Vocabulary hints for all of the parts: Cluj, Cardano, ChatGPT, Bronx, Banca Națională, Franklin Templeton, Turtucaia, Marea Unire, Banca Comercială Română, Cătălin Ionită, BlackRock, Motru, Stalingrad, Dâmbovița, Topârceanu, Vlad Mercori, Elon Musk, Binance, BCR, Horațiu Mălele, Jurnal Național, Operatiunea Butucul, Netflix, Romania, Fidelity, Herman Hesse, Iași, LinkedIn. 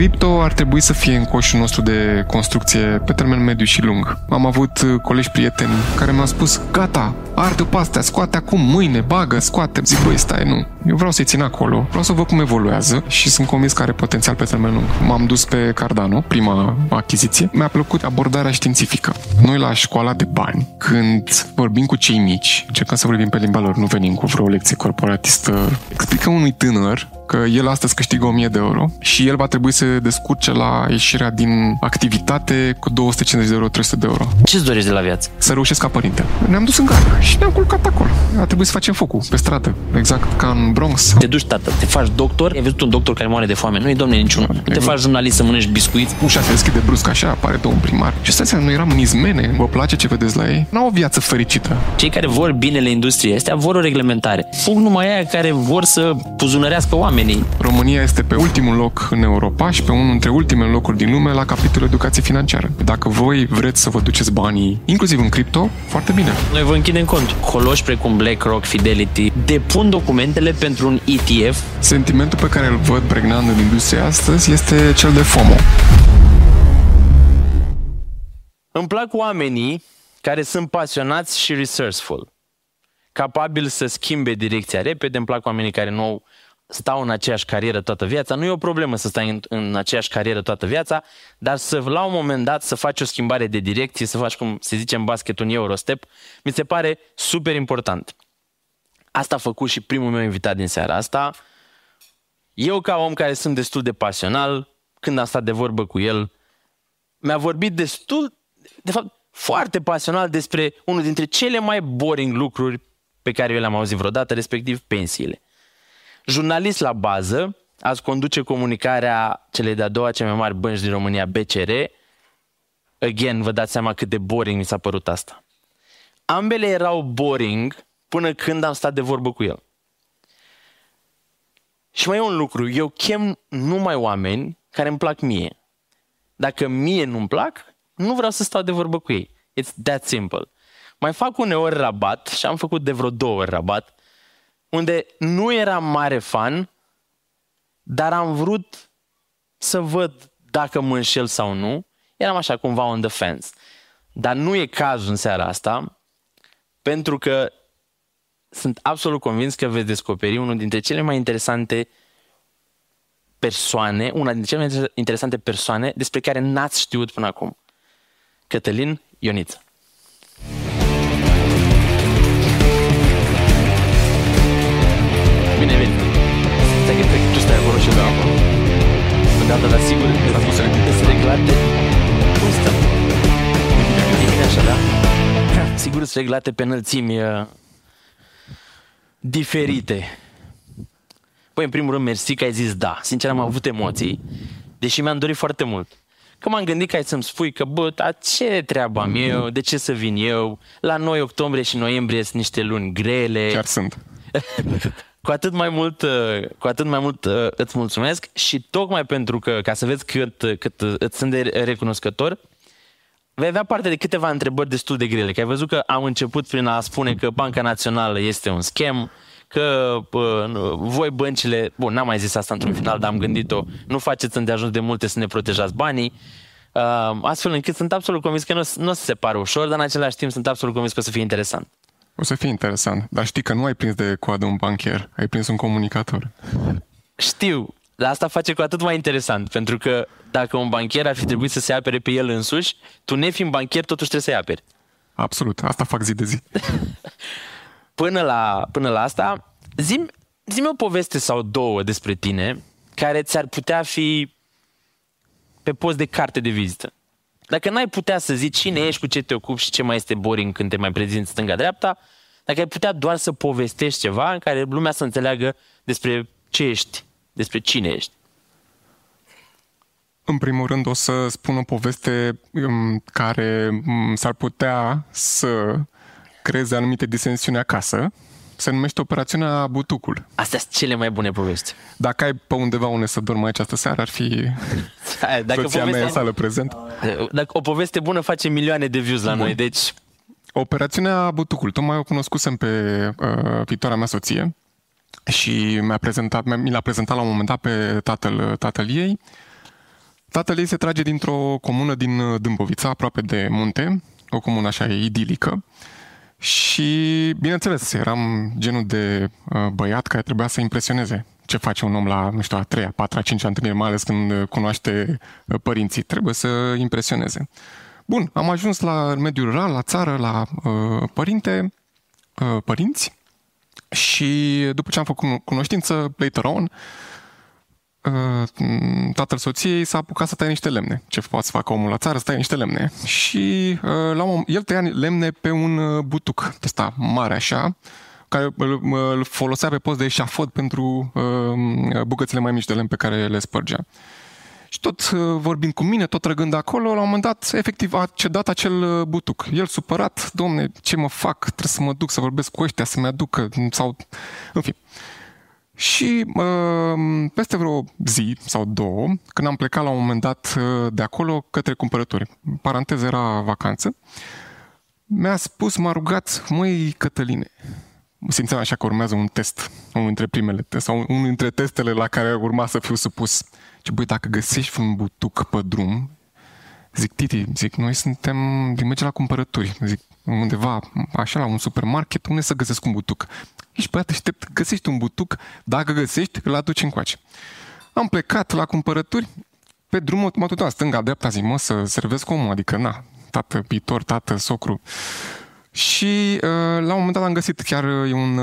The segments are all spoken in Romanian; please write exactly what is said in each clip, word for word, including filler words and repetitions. Cripto ar trebui să fie în coșul nostru de construcție pe termen mediu și lung. Am avut colegi prieteni care mi-au spus, gata, arde pastea, scoate acum, mâine, bagă, scoate. Zic, băi, stai, nu. Eu vreau să-i țin acolo, vreau să văd cum evoluează și sunt convins că are potențial pe termen lung. M-am dus pe Cardano, prima achiziție. Mi-a plăcut abordarea științifică. Noi la școala de bani, când vorbim cu cei mici, încercăm să vorbim pe limba lor, nu venim cu vreo lecție corporatistă. Explicăm unui tânăr că el astăzi câștigă o mie de euro și el va trebui să descurce la ieșirea din activitate cu două sute cincizeci de euro, trei sute de euro. Ce-ți dorești de la viață? Să reușesc ca părinte. Ne-am dus în gară și ne-am culcat acolo. A trebuit să facem focul pe stradă, exact ca în Bronx. Te duci, tată, te faci doctor, ai văzut un doctor care moare de foame, nu-i domne niciunul. Nu te faci jurnalist să mănânci biscuiți. Ușa se deschide brusc așa, apare domn primar. Și stați, noi eram în izmene, vă place ce vedeți la ei? N-au o viață fericită. Cei care vor binele industriei astea vor o reglementare. Fug numai aia care vor să puzunărească oameni. România este pe ultimul loc în Europa și pe unul dintre ultimele locuri din lume la capitolul educație financiară. Dacă voi vreți să vă duceți banii, inclusiv în cripto, foarte bine. Noi vă închidem cont. Coloși precum BlackRock, Fidelity depun documentele pentru un E T F. Sentimentul pe care îl văd pregnant în industria astăzi este cel de FOMO. Îmi plac oamenii care sunt pasionați și resourceful. Capabil să schimbe direcția repede. Îmi plac oamenii care nu au stau în aceeași carieră toată viața. Nu e o problemă să stai în, în aceeași carieră toată viața, dar să la un moment dat să faci o schimbare de direcție, să faci, cum se zice în basket, un Eurostep, mi se pare super important. Asta a făcut și primul meu invitat din seara asta. Eu, ca om care sunt destul de pasional, când am stat de vorbă cu el, mi-a vorbit destul, de fapt, foarte pasional despre unul dintre cele mai boring lucruri pe care eu le-am auzit vreodată, respectiv pensiile. Jurnalist la bază, azi conduce comunicarea celei de-a doua cea mai mari bănci din România, B C R. Again, vă dați seama cât de boring mi s-a părut asta. Ambele erau boring până când am stat de vorbă cu el. Și mai e un lucru, eu chem numai oameni care îmi plac mie. Dacă mie nu-mi plac, nu vreau să stau de vorbă cu ei. It's that simple. Mai fac uneori rabat și am făcut de vreo două ori rabat, unde nu eram mare fan, dar am vrut să văd dacă mă înșel sau nu. Eram așa cumva on the fence. Dar nu e cazul în seara asta, pentru că sunt absolut convins că veți descoperi unul dintre cele mai interesante persoane, una dintre cele mai interesante persoane despre care n-ați știut până acum. Cătălin Ionită. Bine, bine. Stai că tu stai acolo și eu acolo. Data, dar sigur că s-a pus să reglate. Cum stăm? E bine așa, da? Sigur sunt reglate pe înălțimi diferite. Păi, în primul rând, mersi că ai zis da. Sincer, am avut emoții, deși mi-am dorit foarte mult. Că m-am gândit că ai să-mi spui că, bă, a, ce treabă am eu, de ce să vin eu? La noi, octombrie și noiembrie, sunt niște luni grele. Chiar sunt. Cu atât mai mult, cu atât mai mult îți mulțumesc și tocmai pentru că, ca să vezi cât, cât îți sunt de recunoscător, vei avea parte de câteva întrebări destul de grele. Că ai văzut că am început prin a spune că Banca Națională este un schem, că bă, voi băncile, bun, n-am mai zis asta într-un final, dar am gândit-o, nu faceți îndeajuns de multe să ne protejați banii, astfel încât sunt absolut convins că nu, nu se separă ușor, dar în același timp sunt absolut convins că o să fie interesant. O să fie interesant, dar știi că nu ai prins de coadă un bancher, ai prins un comunicator. Știu, dar asta face cu atât mai interesant, pentru că dacă un bancher ar fi trebuit să se apere pe el însuși, tu nefiind bancher, totuși trebuie să-i aperi. Absolut, asta fac zi de zi. până, la, până la asta, zi-mi, zi-mi o poveste sau două despre tine, care ți-ar putea fi pe post de carte de vizită. Dacă n-ai putea să zici cine ești, cu ce te ocupi și ce mai este boring când te mai prezinți stânga-dreapta, dacă ai putea doar să povestești ceva în care lumea să înțeleagă despre ce ești, despre cine ești. În primul rând o să spun o poveste care s-ar putea să creeze anumite disensiuni acasă. Se numește Operațiunea Butucul. Astea sunt cele mai bune povești. Dacă ai pe undeva unde să dormi această seară, ar fi Hai, dacă soția mea în sală prezent. Dacă o poveste bună face milioane de views la Bun. Noi, deci... Operațiunea Butucul. Tocmai o cunoscusem pe uh, viitoarea mea soție și mi-a prezentat, mi l-a prezentat la un moment dat pe tatăl, tatăl ei Tatăl ei se trage dintr-o comună din Dâmbovița, aproape de munte, o comună așa idilică. Și, bineînțeles, eram genul de băiat care trebuia să impresioneze ce face un om la, nu știu, a treia, patra, cincea întâlnire, mai ales când cunoaște părinții. Trebuie să impresioneze. Bun, am ajuns la mediul rural, la țară, la uh, părinte, uh, părinți și după ce am făcut cunoștință, later on, uh, tatăl soției s-a apucat să taie niște lemne. Ce poate să facă omul la țară? Să taie niște lemne. Și uh, la un moment, el tăia lemne pe un butuc, ăsta mare așa, care îl, îl folosea pe post de eșafod pentru uh, bucățile mai mici de lemn pe care le spărgea. Și tot vorbind cu mine, tot trăgând acolo, la un moment dat, efectiv, a cedat acel butuc. El supărat, domne, ce mă fac? Trebuie să mă duc să vorbesc cu ăștia, să-mi aducă, sau... În fin. Și peste vreo zi sau două, când am plecat la un moment dat de acolo către cumpărături, paranteză era vacanță, mi-a spus, m-a rugat, măi, Cătăline... Simțeam așa că urmează un test, unul dintre primele sau unul dintre testele la care urma să fiu supus. Ce băi, dacă găsești un butuc pe drum, zic, Titi, zic, noi suntem, mergem la cumpărături, zic, undeva, așa, la un supermarket, unde să găsesc un butuc? Ești băiat, aștept, găsești un butuc, dacă găsești, îl aduci încoace. Am plecat la cumpărături, pe drum mă duceam stânga-dreapta, zic, mă, să servesc omul, adică, na, tată, viitor, tată, socru. Și la un moment dat am găsit chiar un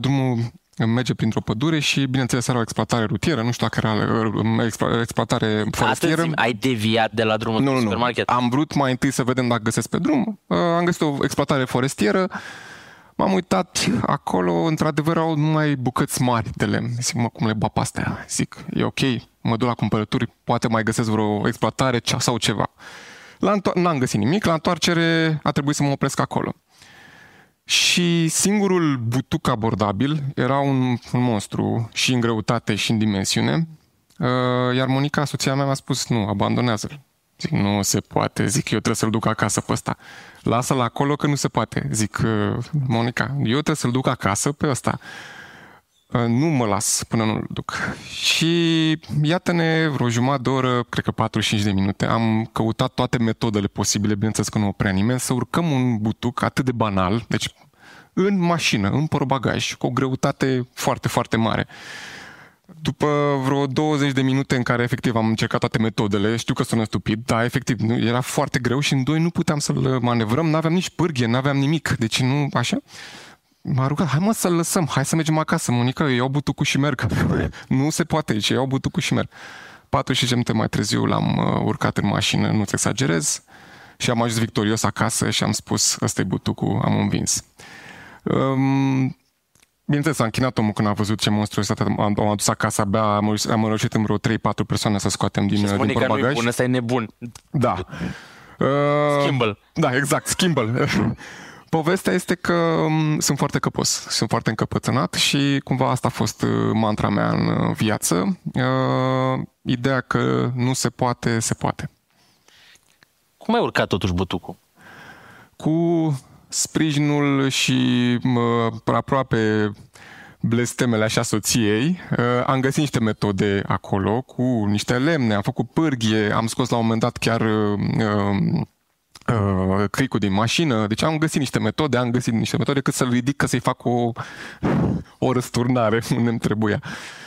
drumul merge printr-o pădure și bineînțeles era o exploatare rutieră, nu știu dacă era exploatare forestieră. Atât ai deviat de la drumul nu, de supermarket? Nu, nu, am vrut mai întâi să vedem dacă găsesc pe drum. Am găsit o exploatare forestieră, m-am uitat acolo, într-adevăr au numai bucăți mari de lemn. Zic, mă, cum le bap astea? Zic, e ok, mă duc la cumpărături, poate mai găsesc vreo exploatare sau ceva. La înto- n-am găsit nimic, la întoarcere a trebuit să mă opresc acolo. Și singurul butuc abordabil era un, un monstru și în greutate și în dimensiune, uh, iar Monica, soția mea, mi-a spus, nu, abandonează-l. Zic, nu se poate, zic, eu trebuie să-l duc acasă pe ăsta. Lasă-l acolo că nu se poate. Zic, uh, Monica, eu trebuie să-l duc acasă pe ăsta. Nu mă las până nu-l duc. Și iată-ne vreo jumătate de oră, cred că patruzeci și cinci de minute, am căutat toate metodele posibile, bineînțeles că nu oprea nimeni, să urcăm un butuc atât de banal, deci în mașină, în porbagaj, cu o greutate foarte, foarte mare. După vreo douăzeci de minute în care efectiv am încercat toate metodele, știu că sună stupid, dar efectiv nu, era foarte greu și în doi nu puteam să-l manevrăm, n-aveam nici pârghie, n-aveam nimic, deci nu așa... M-a rugat, hai mă să-l lăsăm, hai să mergem acasă, Monica, eu iau butucul și merg. Nu se poate aici, eu iau butucul și merg. patruzeci de minute mai târziu l-am urcat în mașină, nu-ți exagerez, și am ajuns victorios acasă și am spus, ăsta-i butucul, am învins. Um, bineînțeles, s-a închinat omul când a văzut ce monstruositate am, am adus acasă, abia am, am reușit în vreo trei patru persoane să scoatem din, din porbagaj. Și spune că nu-i bun, ăsta e nebun. Da. Uh, Schimbă-l. Da, exact, schimbă-l. Povestea este că sunt foarte căpos, sunt foarte încăpățânat și cumva asta a fost mantra mea în viață. Ideea că nu se poate, se poate. Cum ai urcat totuși butucul? Cu sprijinul și aproape blestemele așa soției, am găsit niște metode acolo cu niște lemne, am făcut pârghie, am scos la un moment dat chiar... Uh, cricul din mașină, deci am găsit niște metode, am găsit niște metode cât să-l ridic, ca să-i fac o, o răsturnare unde-mi trebuia.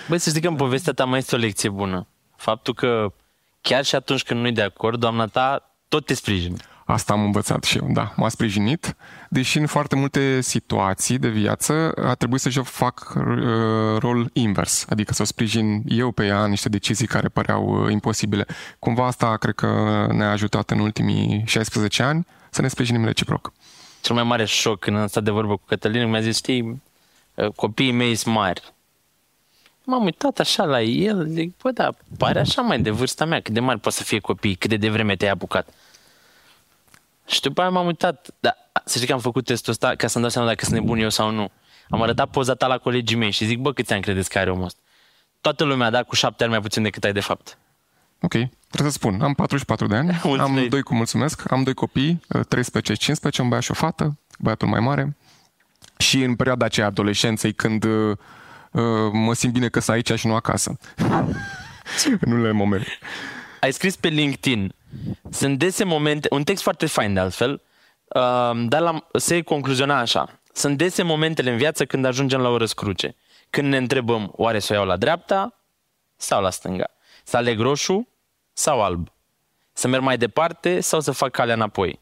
Băi, să știi că în povestea ta mai este o lecție bună. Faptul că chiar și atunci când nu-i de acord, doamna ta tot te sprijină. Asta am învățat și eu, da, m-a sprijinit, deși în foarte multe situații de viață a trebuit să-și fac uh, rol invers, adică să o sprijin eu pe ea în niște decizii care păreau uh, imposibile. Cumva asta cred că ne-a ajutat în ultimii șaisprezece ani să ne sprijinim reciproc. Cel mai mare șoc când am stat de vorbă cu Cătălin, mi-a zis, știi, copiii mei sunt mari. M-am uitat așa la el, zic, bă, da, pare așa mai de vârsta mea, cât de mari poate să fie copiii, cât de devreme te-ai apucat. Și după aia m-am uitat, da, să știi că am făcut testul ăsta ca să-mi dau seama dacă sunt nebun eu sau nu. Am arătat poza ta la colegii mei și zic, bă, câți ani credeți că are omul ăsta? Toată lumea, da, cu șapte ani mai puțin decât ai de fapt. Ok, trebuie să spun, am patruzeci și patru de ani, am doi, cu mulțumesc, am doi copii, treisprezece cincisprezece, un băiat și o fată, băiatul mai mare. Și în perioada aceea adolescenței, când uh, mă simt bine că sunt aici și nu acasă. În unele momente. ai scris pe LinkedIn. Sunt dese momente, un text foarte fain de altfel, dar la, se concluziona așa. Sunt dese momentele în viață când ajungem la o răscruce. Când ne întrebăm, oare să o iau la dreapta sau la stânga? Să aleg roșu sau alb? Să merg mai departe sau să fac calea înapoi?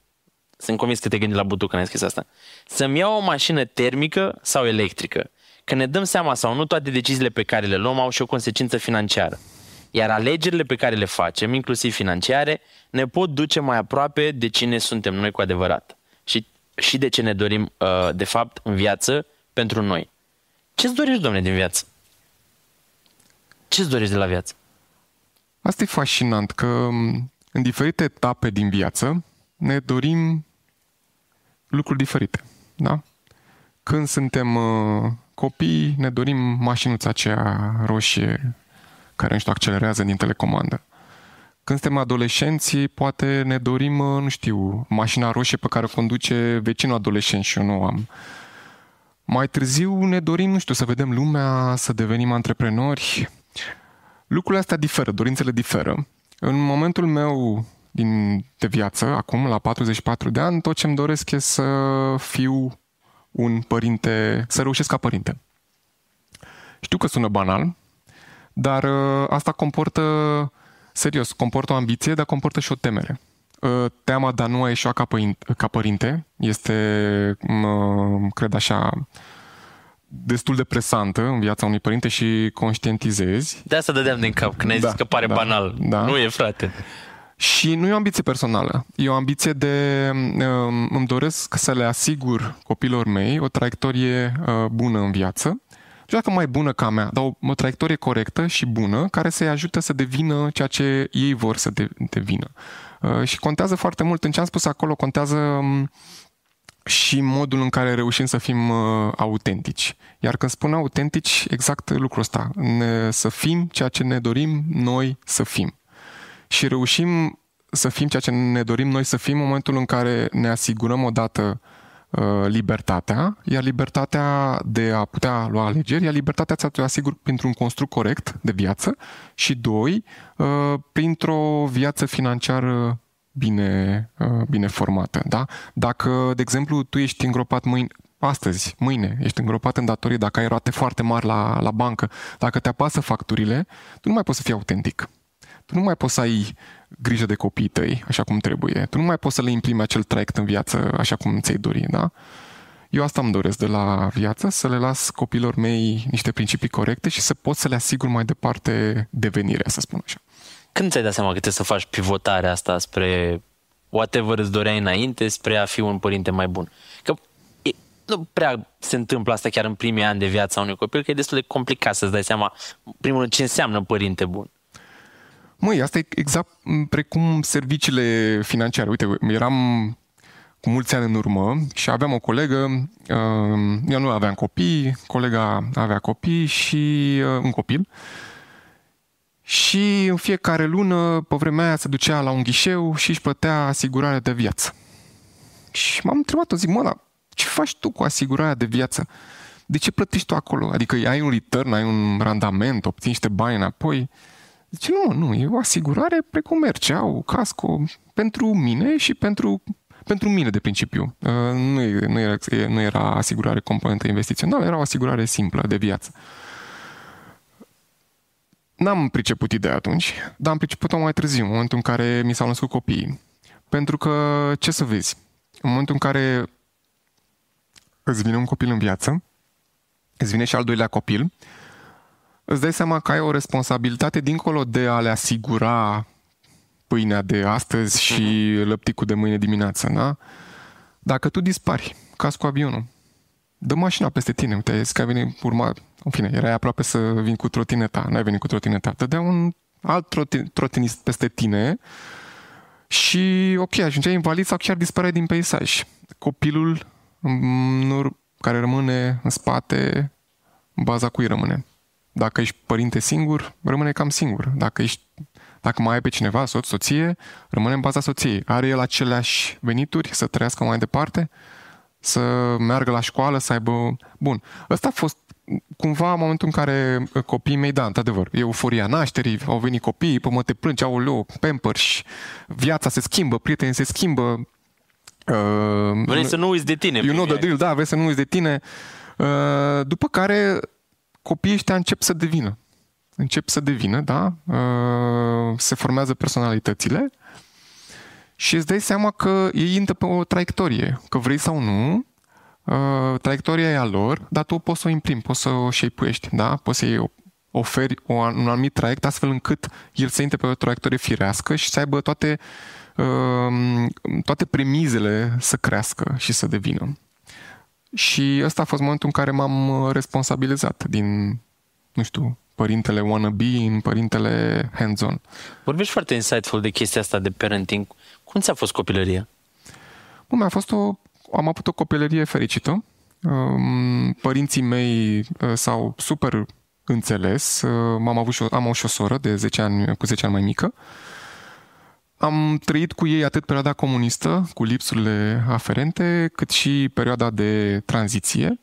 Sunt convins că te gândi la Butuc când ai scris asta. Să-mi iau o mașină termică sau electrică? Că ne dăm seama sau nu, toate deciziile pe care le luăm au și o consecință financiară. Iar alegerile pe care le facem, inclusiv financiare, ne pot duce mai aproape de cine suntem noi cu adevărat. Și, și de ce ne dorim, de fapt, în viață pentru noi. Ce-ți dorești, domne, din viață? Ce-ți dorești de la viață? Asta e fascinant, că în diferite etape din viață ne dorim lucruri diferite. Da? Când suntem copii, ne dorim mașinuța aceea roșie, care nu știu, accelerează din telecomandă. Când suntem adolescenți, poate ne dorim, nu știu, mașina roșie pe care o conduce vecinul adolescent și eu nu am. Mai târziu ne dorim, nu știu, să vedem lumea, să devenim antreprenori. Lucrurile astea diferă, dorințele diferă. În momentul meu din, de viață, acum, la patruzeci și patru de ani, tot ce-mi doresc e să fiu un părinte, să reușesc ca părinte. Știu că sună banal, dar ă, asta comportă, serios, comportă o ambiție, dar comportă și o temere. Teama de a nu ieșua ca, ca părinte este, mă, cred așa, destul de presantă în viața unui părinte și conștientizezi. De asta dădeam din cap, când ai da, zis că pare da, banal. Da. Nu e, frate. Și nu e o ambiție personală. E o ambiție de... Îmi doresc să le asigur copilor mei o traiectorie bună în viață. Și dacă mai bună ca mea, dar o, o traiectorie corectă și bună, care să-i ajute să devină ceea ce ei vor să de, devină. Uh, și contează foarte mult. În ce am spus acolo, contează um, și modul în care reușim să fim uh, autentici. Iar când spun autentici, exact lucrul ăsta. Ne, să fim ceea ce ne dorim noi să fim. Și reușim să fim ceea ce ne dorim noi să fim în momentul în care ne asigurăm odată libertatea, iar libertatea de a putea lua alegeri, iar libertatea ți-o asigur printr-un construct corect de viață și, doi, printr-o viață financiară bine, bine formată. Da? Dacă, de exemplu, tu ești îngropat mâine, astăzi, mâine, ești îngropat în datorie, dacă ai rate foarte mari la, la bancă, dacă te apasă facturile, tu nu mai poți să fii autentic. Tu nu mai poți să ai grijă de copiii tăi, așa cum trebuie. Tu nu mai poți să le imprimi acel traiect în viață, așa cum ți-ai dori, da? Eu asta îmi doresc de la viață, să le las copiilor mei niște principii corecte și să pot să le asigur mai departe devenirea, să spun așa. Când ți-ai dat seama că trebuie să faci pivotarea asta spre whatever îți doreai înainte, spre a fi un părinte mai bun? Că e, nu prea se întâmplă asta chiar în primii ani de viața unui copil, că e destul de complicat să-ți dai seama, primul rând, ce înseamnă părinte bun. Măi, asta e exact precum serviciile financiare. Uite, eram cu mulți ani în urmă și aveam o colegă, eu nu aveam copii, colega avea copii și un copil. Și în fiecare lună, pe vremea aia, se ducea la un ghișeu și își plătea asigurarea de viață. Și m-am întrebat o zi, mă, dar ce faci tu cu asigurarea de viață? De ce plătești tu acolo? Adică ai un return, ai un randament, obții niște bani înapoi. Deci nu, nu, e o asigurare precum au casco, pentru mine și pentru, pentru mine de principiu. Nu, nu, era, nu era asigurare componentă investițională, era o asigurare simplă de viață. N-am priceput ideea atunci, dar am priceput-o mai târziu, în momentul în care mi s-au născut copiii. Pentru că, ce să vezi, în momentul în care îți vine un copil în viață, îți vine și al doilea copil, îți dai seama că ai o responsabilitate dincolo de a le asigura pâinea de astăzi și lăpticul de mâine dimineață, da? Dacă tu dispari, cazi cu avionul, dă mașina peste tine, uite, zici că ai venit urma, în fine, erai aproape să vin cu trotineta, n-ai venit cu trotineta, dădea un alt troti, trotinist peste tine și, ok, ajungeai invalid sau chiar dispăreai din peisaj. Copilul care rămâne în spate, în baza cui rămâne? Dacă ești părinte singur, rămâne cam singur. Dacă, ești, dacă mai ai pe cineva, soț, soție, rămâne în baza soției. Are el aceleași venituri să trăiască mai departe, să meargă la școală, să aibă... Bun, ăsta a fost cumva în momentul în care copiii mei, da, într-adevăr, e euforia nașterii, au venit copiii, pă, mă te plângi, aoleu, Pampers, viața se schimbă, prietenii se schimbă. Uh, vrei să nu uiți de tine. You know the deal, da, vrei să nu uiți de tine. Uh, după care copiii ăștia încep să devină. Încep să devină, da? Uh, se formează personalitățile și îți dai seama că ei intră pe o traiectorie, că vrei sau nu, Uh, traiectoria e a lor, dar tu poți să o imprimi, poți să o shape-uiești, da? Poți să-i oferi o, un anumit traiect astfel încât el să intre pe o traiectorie firească și să aibă toate, uh, toate premizele să crească și să devină. Și ăsta a fost momentul în care m-am responsabilizat din, nu știu, părintele wannabe în părintele hands-on. Vorbești foarte insightful de chestia asta de parenting. Cum ți-a fost copilăria? Bun, mi-a fost o Am avut o copilărie fericită. Părinții mei s-au super înțeles. Am avut și o, am avut și o soră de zece ani, cu zece ani mai mică. Am trăit cu ei atât perioada comunistă, cu lipsurile aferente, cât și perioada de tranziție.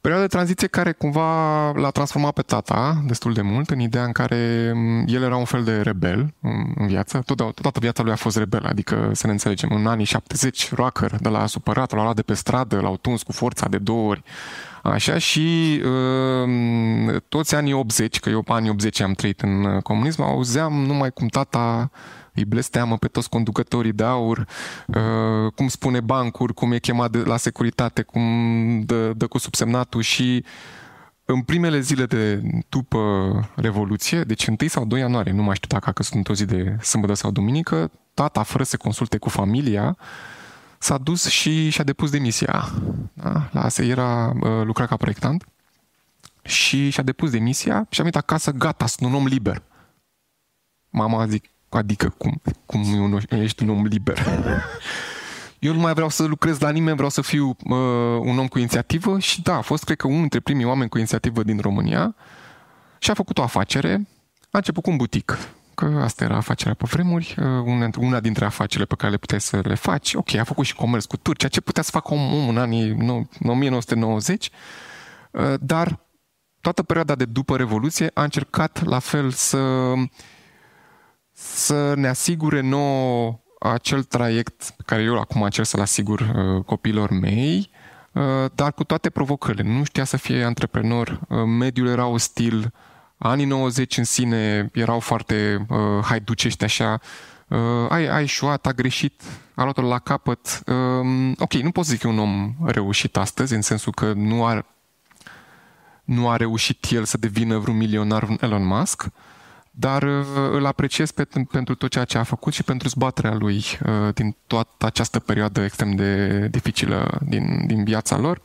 Perioada de tranziție care cumva l-a transformat pe tata destul de mult, în ideea în care el era un fel de rebel în viață. Tot, toată viața lui a fost rebel, adică să ne înțelegem. În anii șaptezeci, rocker, de la supărat, l-a luat de pe stradă, l-au tuns cu forța de două ori. Așa și toți anii optzeci, că eu anii optzeci am trăit în comunism, auzeam numai cum tata îi blesteamă pe toți conducătorii de aur, cum spune bancuri, cum e chemat de la securitate, cum dă, dă cu subsemnatul. Și în primele zile de după Revoluție, deci unu sau doi ianuarie, nu mai știu dacă că sunt o zi de sâmbătă sau duminică, tata, fără să consulte cu familia, s-a dus și și-a depus demisia. Da? La asta era, lucra ca proiectant și și-a depus demisia și a venit acasă, gata, sunt un om liber. Mama zic, adică cum, cum eu, ești un om liber? Eu nu mai vreau să lucrez la nimeni, vreau să fiu uh, un om cu inițiativă. Și da, a fost, cred că, unul dintre primii oameni cu inițiativă din România și a făcut o afacere, a început cu un butic, că asta era afacerea pe vremuri, una dintre afacerile pe care le puteai să le faci. Ok, a făcut și comerț cu Turcia, ce putea să facă omul în anii nouăsprezece nouăzeci, dar toată perioada de după Revoluție a încercat la fel să, să ne asigure nouă acel traiect pe care eu acum încerc să-l asigur copiilor mei, dar cu toate provocările. Nu știa să fie antreprenor, mediul era ostil, anii nouăzeci în sine erau foarte uh, haiducești așa, uh, ai, ai șuat, a greșit, a luat-o la capăt. Uh, ok, nu pot zic că un om reușit astăzi, în sensul că nu a, nu a reușit el să devină vreun milionar, un Elon Musk, dar uh, îl apreciez pe, pentru tot ceea ce a făcut și pentru zbaterea lui uh, din toată această perioadă extrem de dificilă din, din viața lor.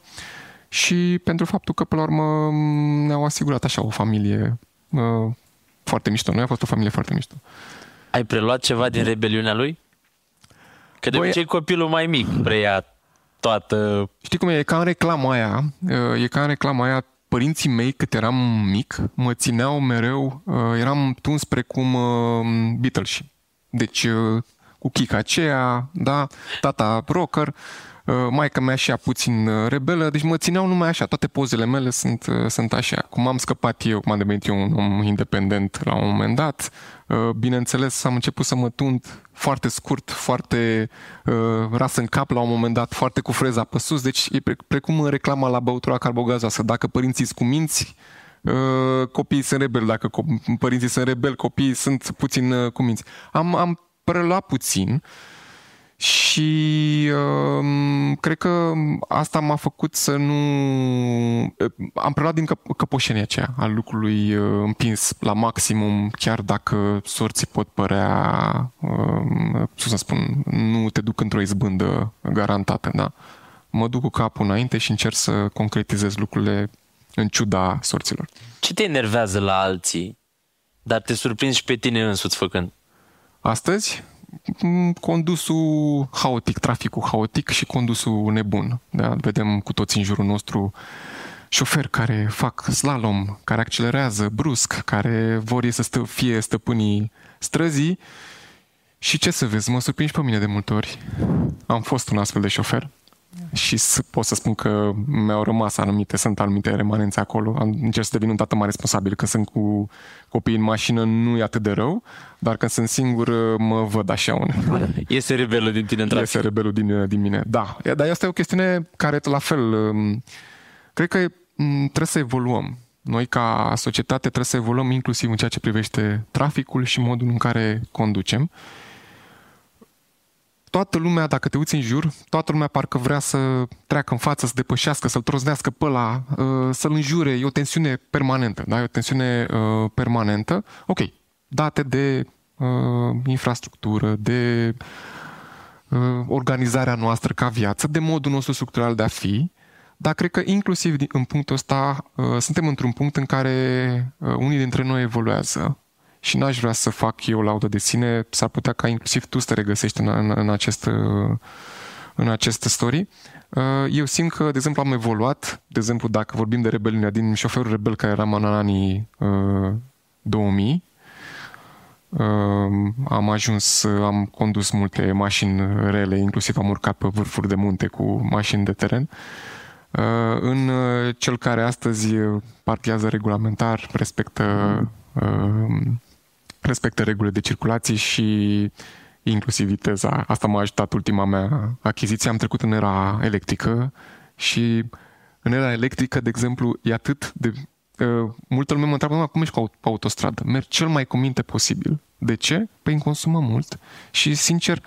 Și pentru faptul că, pe la urmă, ne-au asigurat așa o familie uh, foarte mișto. Noi a fost o familie foarte mișto. Ai preluat ceva din rebeliunea lui? Că de Bă, obicei copilul mai mic preia toată... Știi cum e? E ca în reclama aia. E ca în reclama aia. Părinții mei, cât eram mic, mă țineau mereu... Uh, eram tuns precum uh, Beatles. Deci, uh, cu chica aceea, da, tata rocker... Maica mea și ea puțin rebelă, deci mă țineau numai așa, toate pozele mele sunt, sunt așa. Cum am scăpat eu, cum am devenit eu un om independent la un moment dat, bineînțeles am început să mă tund foarte scurt, foarte ras în cap la un moment dat, foarte cu freza pe sus, deci e precum în reclama la băutura carbogazoasă, dacă părinții sunt cuminți, copiii sunt rebeli, dacă părinții sunt rebeli, copiii sunt puțin cuminți. Am, am preluat puțin. Și uh, cred că asta m-a făcut să nu... Am preluat din căp- căpoșenia aceea al lucrului uh, împins la maximum, chiar dacă sorții pot părea, uh, să spun, nu te duc într-o izbândă garantată, da? Mă duc cu capul înainte și încerc să concretizez lucrurile în ciuda sorților. Ce te enervează la alții, dar te surprinzi și pe tine însuți făcând? Astăzi? Condusul haotic, traficul haotic și condusul nebun. Da? Vedem cu toți în jurul nostru șoferi care fac slalom, care accelerează brusc, care vor să stă, fie stăpânii străzii. Și ce să vezi, mă surprinzi pe mine de multe ori. Am fost un astfel de șofer. și pot să spun că mi-au rămas anumite, sunt anumite remanențe acolo. Am încerc să devin un tată mai responsabil. Când sunt cu copiii în mașină nu e atât de rău, dar când sunt singur mă văd așa un... Iese rebelul din tine în trafic. Iese rebelul din, din mine, da. Dar asta e o chestiune care la fel, cred că trebuie să evoluăm. Noi ca societate trebuie să evoluăm inclusiv în ceea ce privește traficul și modul în care conducem. Toată lumea, dacă te uiți în jur, toată lumea parcă vrea să treacă în față, să depășească, să-l trosnească pe ăla, să-l înjure. E o tensiune permanentă, da? E o tensiune uh, permanentă. Ok, date de uh, infrastructură, de uh, organizarea noastră ca viață, de modul nostru structural de a fi, dar cred că inclusiv în punctul ăsta uh, suntem într-un punct în care uh, unii dintre noi evoluează. Și n-aș vrea să fac eu laudă de sine, s-ar putea ca inclusiv tu să te regăsești în, în, în, acest, în acest story. Eu simt că, de exemplu, am evoluat, de exemplu, dacă vorbim de rebeliunea din șoferul rebel care eram în anii două mii, am ajuns, am condus multe mașini rele, inclusiv am urcat pe vârfuri de munte cu mașini de teren. În cel care astăzi partiază regulamentar, respectă respectă regulile de circulație și inclusiv viteza. Asta m-a ajutat ultima mea achiziție. Am trecut în era electrică și în era electrică, de exemplu, e atât de... Uh, multă lume mă întreabă, cum ești cu autostradă? Merg cel mai cu minte posibil. De ce? Păi îmi consumă mult și, sincer,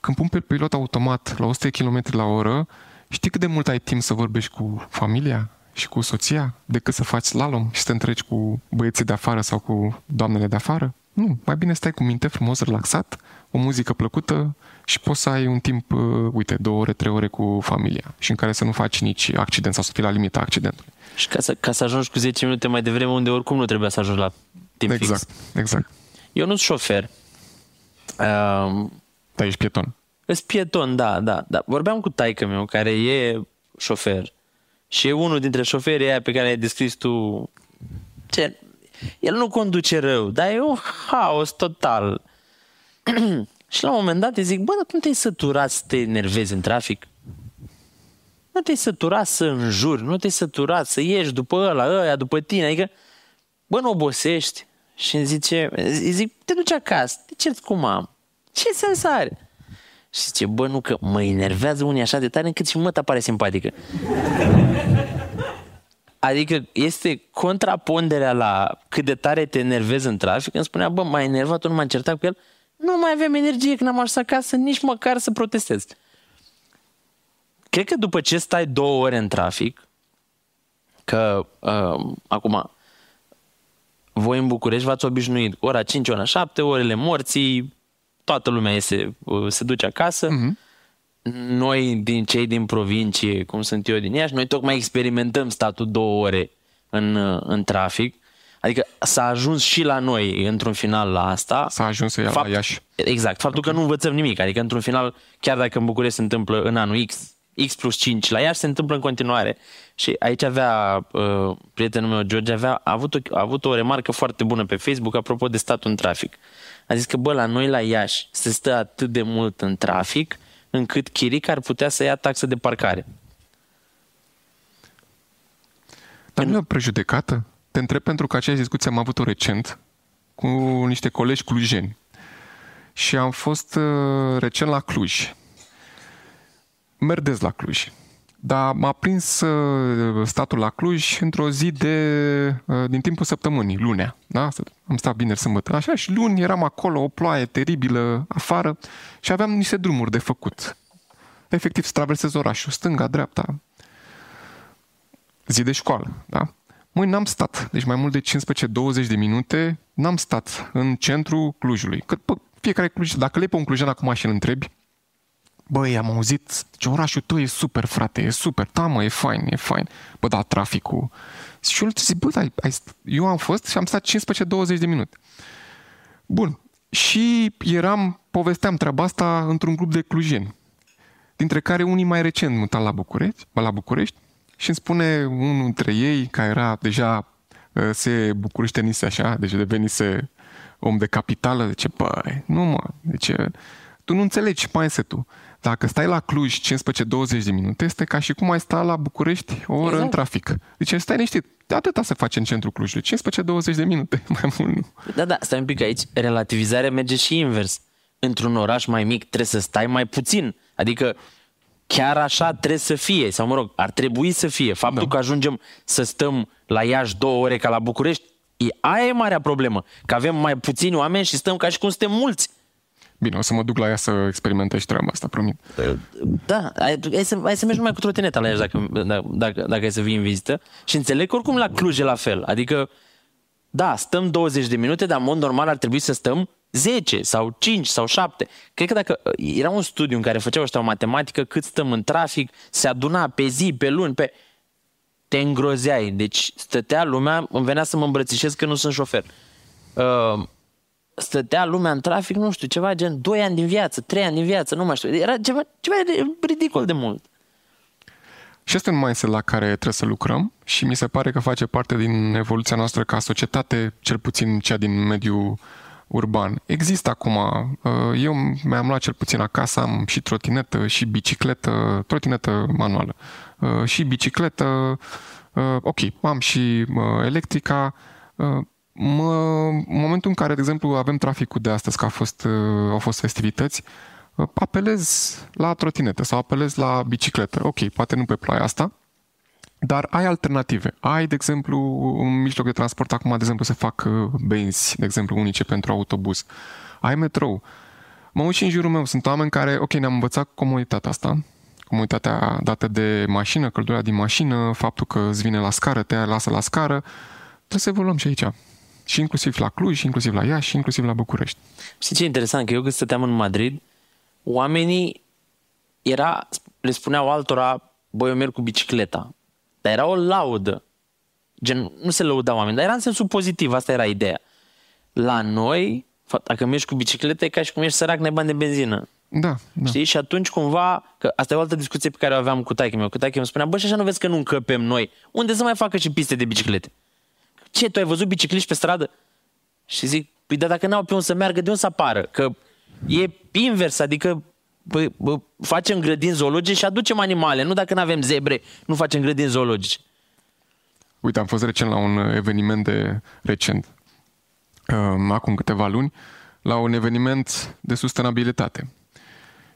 când pun pe pilot automat la o sută de kilometri la oră, știi cât de mult ai timp să vorbești cu familia și cu soția, decât să faci slalom și să te întreci cu băieții de afară sau cu doamnele de afară? Nu, mai bine stai cu minte, frumos, relaxat, o muzică plăcută și poți să ai un timp, uite, două ore, trei ore cu familia și în care să nu faci nici accident sau să fii la limita accidentului. Și ca să, ca să ajungi cu zece minute mai devreme unde oricum nu trebuia să ajungi la timp fix. Exact, exact. Eu nu-s șofer. Um, da, ești pieton. Ești pieton, da, da, da. Vorbeam cu taică-miu meu care e șofer. Și e unul dintre șoferii aia pe care ai descris tu. Ce? El nu conduce rău, dar e un haos total. Și la un moment dat îi zic, bă, dar tu nu te-ai săturat să te enervezi în trafic? Nu te-ai săturat să înjuri, nu te-ai săturat să ieși după ăla, ăia, după tine, adică, bă, nu obosești. Și îmi zice, îi zic, te duci acasă, te cerți cu mama. Ce sens are? Și zice, bă, nu, că mă enervează unii așa de tare încât și măta pare simpatică. Adică este contraponderea la cât de tare te enervezi în trafic. Îmi spunea, bă, m-a enervat, nu m-am certat cu el. Nu mai avem energie când am ajuns acasă nici măcar să protestez. Cred că după ce stai două ore în trafic, că uh, acum voi în București v-ați obișnuit ora cinci, ora șapte, orele morții, toată lumea este, se duce acasă. Uh-huh. Noi, din cei din provincie, cum sunt eu din Iași, noi tocmai experimentăm statul două ore în, în trafic. Adică s-a ajuns și la noi, într-un final, la asta. S-a ajuns să ia Fapt, la Iași. Exact. Faptul okay. că nu învățăm nimic. Adică, într-un final, chiar dacă în București se întâmplă în anul X, X plus cinci, la Iași se întâmplă în continuare. Și aici avea, uh, prietenul meu, George, avea, a, avut o, a avut o remarcă foarte bună pe Facebook, apropo de statul în trafic. A zis că, bă, la noi la Iași se stă atât de mult în trafic încât Chirica ar putea să ia taxă de parcare. Dar nu e o prejudecată? Te întreb pentru că aceeași discuție am avut-o recent cu niște colegi clujeni. Și am fost recent la Cluj. Merdez la Cluj. Dar m-a prins statul la Cluj într-o zi de, din timpul săptămânii, lunea. Da? Am stat vineri, sâmbătă. Așa, și luni eram acolo, o ploaie teribilă afară și aveam niște drumuri de făcut. Efectiv, să traversez orașul, stânga, dreapta. Zi de școală, da? Măi, n-am stat, deci mai mult de cincisprezece douăzeci de minute, n-am stat în centrul Clujului. Că, bă, fiecare Cluj, dacă le pe un clujan acum și îl întrebi, băi, am auzit, ce orașul tău e super, frate, e super, da, mă, e fain, e fain. Bă, da, traficul. Și eu zic, bă, ai, ai, eu am fost și am stat cincisprezece douăzeci de minute. Bun, și eram, povesteam treaba asta într-un grup de clujeni, dintre care unii mai recent mutat la București, la București, și îmi spune unul dintre ei, care era deja, se bucureștenise așa, deci devenise om de capitală, zice, băi, nu mă, zice... tu nu înțelegi mindset-ul. Dacă stai la Cluj cincisprezece douăzeci de minute, este ca și cum ai sta la București o oră exact. În trafic. Deci stai liniștit. Atâta se face în centrul Clujului. cincisprezece douăzeci de minute, mai mult nu. Da, da, stai un pic aici. Relativizarea merge și invers. Într-un oraș mai mic trebuie să stai mai puțin. Adică chiar așa trebuie să fie. Sau mă rog, ar trebui să fie. Faptul da. Că ajungem să stăm la Iași două ore ca la București, e, aia e marea problemă. Că avem mai puțini oameni și stăm ca și cum suntem mulți. Bine, o să mă duc la ea să experimentez treaba asta, promit. Da, hai să, hai să mergi numai cu trotineta la ea dacă, dacă, dacă ai să vii în vizită. Și înțeleg că oricum la Cluj e la fel. Adică, da, stăm douăzeci de minute, dar în mod normal ar trebui să stăm zece sau cinci sau șapte. Cred că dacă era un studiu în care făceau ăștia o matematică, cât stăm în trafic, se aduna pe zi, pe luni, pe... Te îngrozeai. Deci stătea lumea, îmi venea să mă îmbrățișez că nu sunt șofer. Uh, Stătea lumea în trafic, nu știu, ceva gen doi ani din viață, trei ani din viață, nu mai știu. Era ceva, ceva ridicol de mult. Și este un mindset la care trebuie să lucrăm și mi se pare că face parte din evoluția noastră ca societate, cel puțin cea din mediul urban. Există acum, eu mi-am luat cel puțin acasă, am și trotinetă, și bicicletă, trotinetă manuală, și bicicletă, ok, am și electrica. Mă, în momentul în care, de exemplu, avem traficul de astăzi, că a fost, au fost festivități, apelez la trotinetă sau apelez la bicicletă. Ok, poate nu pe ploaia asta, dar ai alternative. Ai, de exemplu, un mijloc de transport. Acum, de exemplu, se fac benzi, de exemplu, unice pentru autobuz. Ai metrou. Mă uit și în jurul meu. Sunt oameni care, ok, ne-am învățat comunitatea asta. Comunitatea dată de mașină, căldura din mașină, faptul că îți vine la scară, te lasă la scară. Trebuie să evoluăm și aici. Și inclusiv la Cluj, și inclusiv la Iași, și inclusiv la București. Știi ce e interesant? Că eu când stăteam în Madrid, oamenii era, le spuneau altora, băi, eu merg cu bicicleta. Dar era o laudă. Gen, nu se lăuda oameni, dar era în sensul pozitiv, asta era ideea. La noi, dacă mergi cu bicicleta, e ca și cum ești sărac, n-ai bani de benzină. Da, da. Știi? Și atunci cumva, că asta e o altă discuție pe care o aveam cu taică-miu. Cu taică-miu îmi spunea, bă, și așa nu vezi că nu încăpem noi. Unde să mai facă și piste de biciclete? Ce, tu ai văzut bicicliști pe stradă? Și zic, păi, dar dacă n-au pe unde să meargă, de unde să apară? Că e invers, adică bă, bă, facem grădini zoologice și aducem animale. Nu dacă n-avem zebre, nu facem grădini zoologice. Uite, am fost recent la un eveniment de recent, acum câteva luni, la un eveniment de sustenabilitate.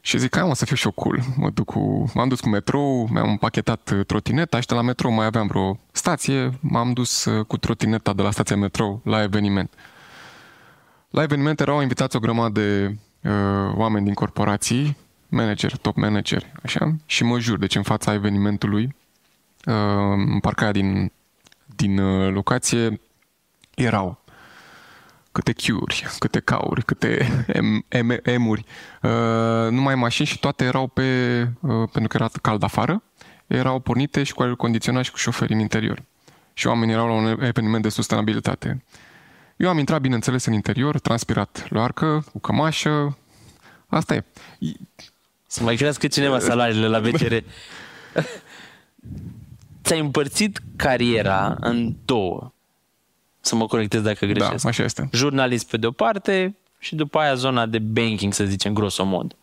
Și zic, hai mă, să fiu și eu cool. Mă duc cu... M-am dus cu metrou, mi-am împachetat trotineta și de la metrou mai aveam vreo stație. M-am dus cu trotineta de la stația metrou la eveniment. La eveniment erau invitați o grămadă de uh, oameni din corporații, manageri, top manageri, așa, și mă jur. Deci în fața evenimentului, uh, în parcarea din, din uh, locație, erau câte Q-uri, câte K-uri, câte M-uri, uh, numai mașini și toate erau pe, uh, pentru că era cald afară, erau pornite și cu aer condiționat și cu șoferi în interior. Și oamenii erau la un eveniment de sustenabilitate. Eu am intrat, bineînțeles, în interior, transpirat loarcă, cu cămașă, asta e. Să mai crească cineva salariile la B C R. Ți-ai împărțit cariera în două. Să mă corectez dacă greșesc. Da, așa este. Jurnalist pe de-o parte și după aia zona de banking, să zicem, grosomod.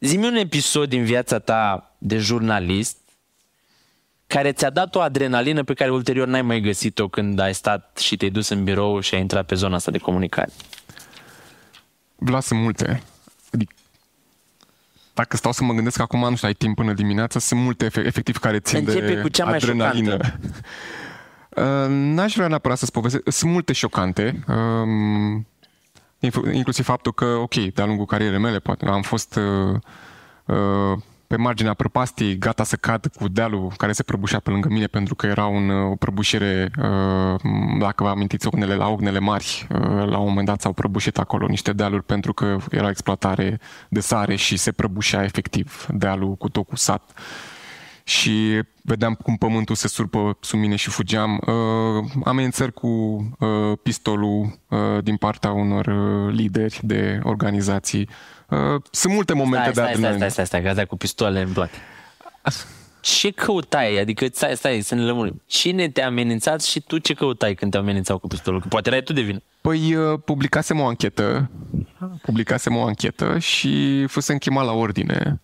Zi-mi un episod din viața ta de jurnalist care ți-a dat o adrenalină pe care ulterior n-ai mai găsit-o când ai stat și te-ai dus în birou și ai intrat pe zona asta de comunicare. Vlad, sunt multe. Adică, dacă stau să mă gândesc acum, nu știu, ai timp până dimineața, sunt multe efectiv care țin Începe de cu cea mai adrenalină. Șocantă. N-aș vrea neapărat să-ți povestesc. Sunt multe șocante, inclusiv faptul că, ok, de-a lungul carierei mele, poate am fost pe marginea prăpastii, gata să cad cu dealul care se prăbușea pe lângă mine, pentru că era un, o prăbușire, dacă vă amintiți, ognele, la Ognele Mari, la un moment dat s-au prăbușit acolo niște dealuri, pentru că era exploatare de sare și se prăbușea efectiv dealul cu tot cu sat. Și vedeam cum pământul se surpă sub mine și fugeam. Uh, amenințări cu uh, pistolul uh, din partea unor uh, lideri de organizații. Uh, sunt multe momente de adrenalină. Stai, stai, stai, stai, stai, cu pistoale în bloate. Ce căutai? Adică, stai, stai, să ne lămurim. Cine te-a amenințat și tu ce căutai când te-a amenințat cu pistolul? Că poate erai tu de vină. Păi publicasem o anchetă, publicasem o anchetă și fusem chemat la ordine,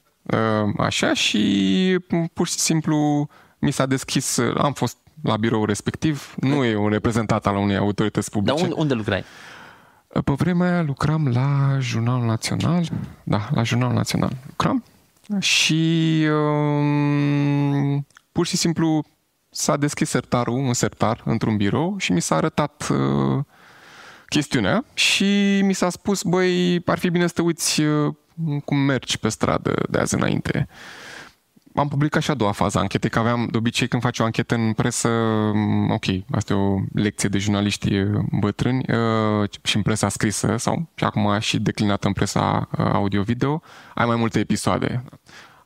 așa, și pur și simplu mi s-a deschis, am fost la birou respectiv, nu e un reprezentant al unei autorități publice. Dar unde lucrai? Pe vremea aia lucram la Jurnal Național, da, la Jurnal Național lucram și um, pur și simplu s-a deschis sertarul, un sertar într-un birou și mi s-a arătat uh, chestiunea și mi s-a spus, băi, ar fi bine să te uiți uh, cum mergi pe stradă de azi înainte. Am publicat și a doua fază a anchetei, că aveam, de obicei, când faci o anchetă în presă, ok, asta e o lecție de jurnaliști bătrâni, și în presa scrisă, sau și acum și declinată în presa audio-video, ai mai multe episoade.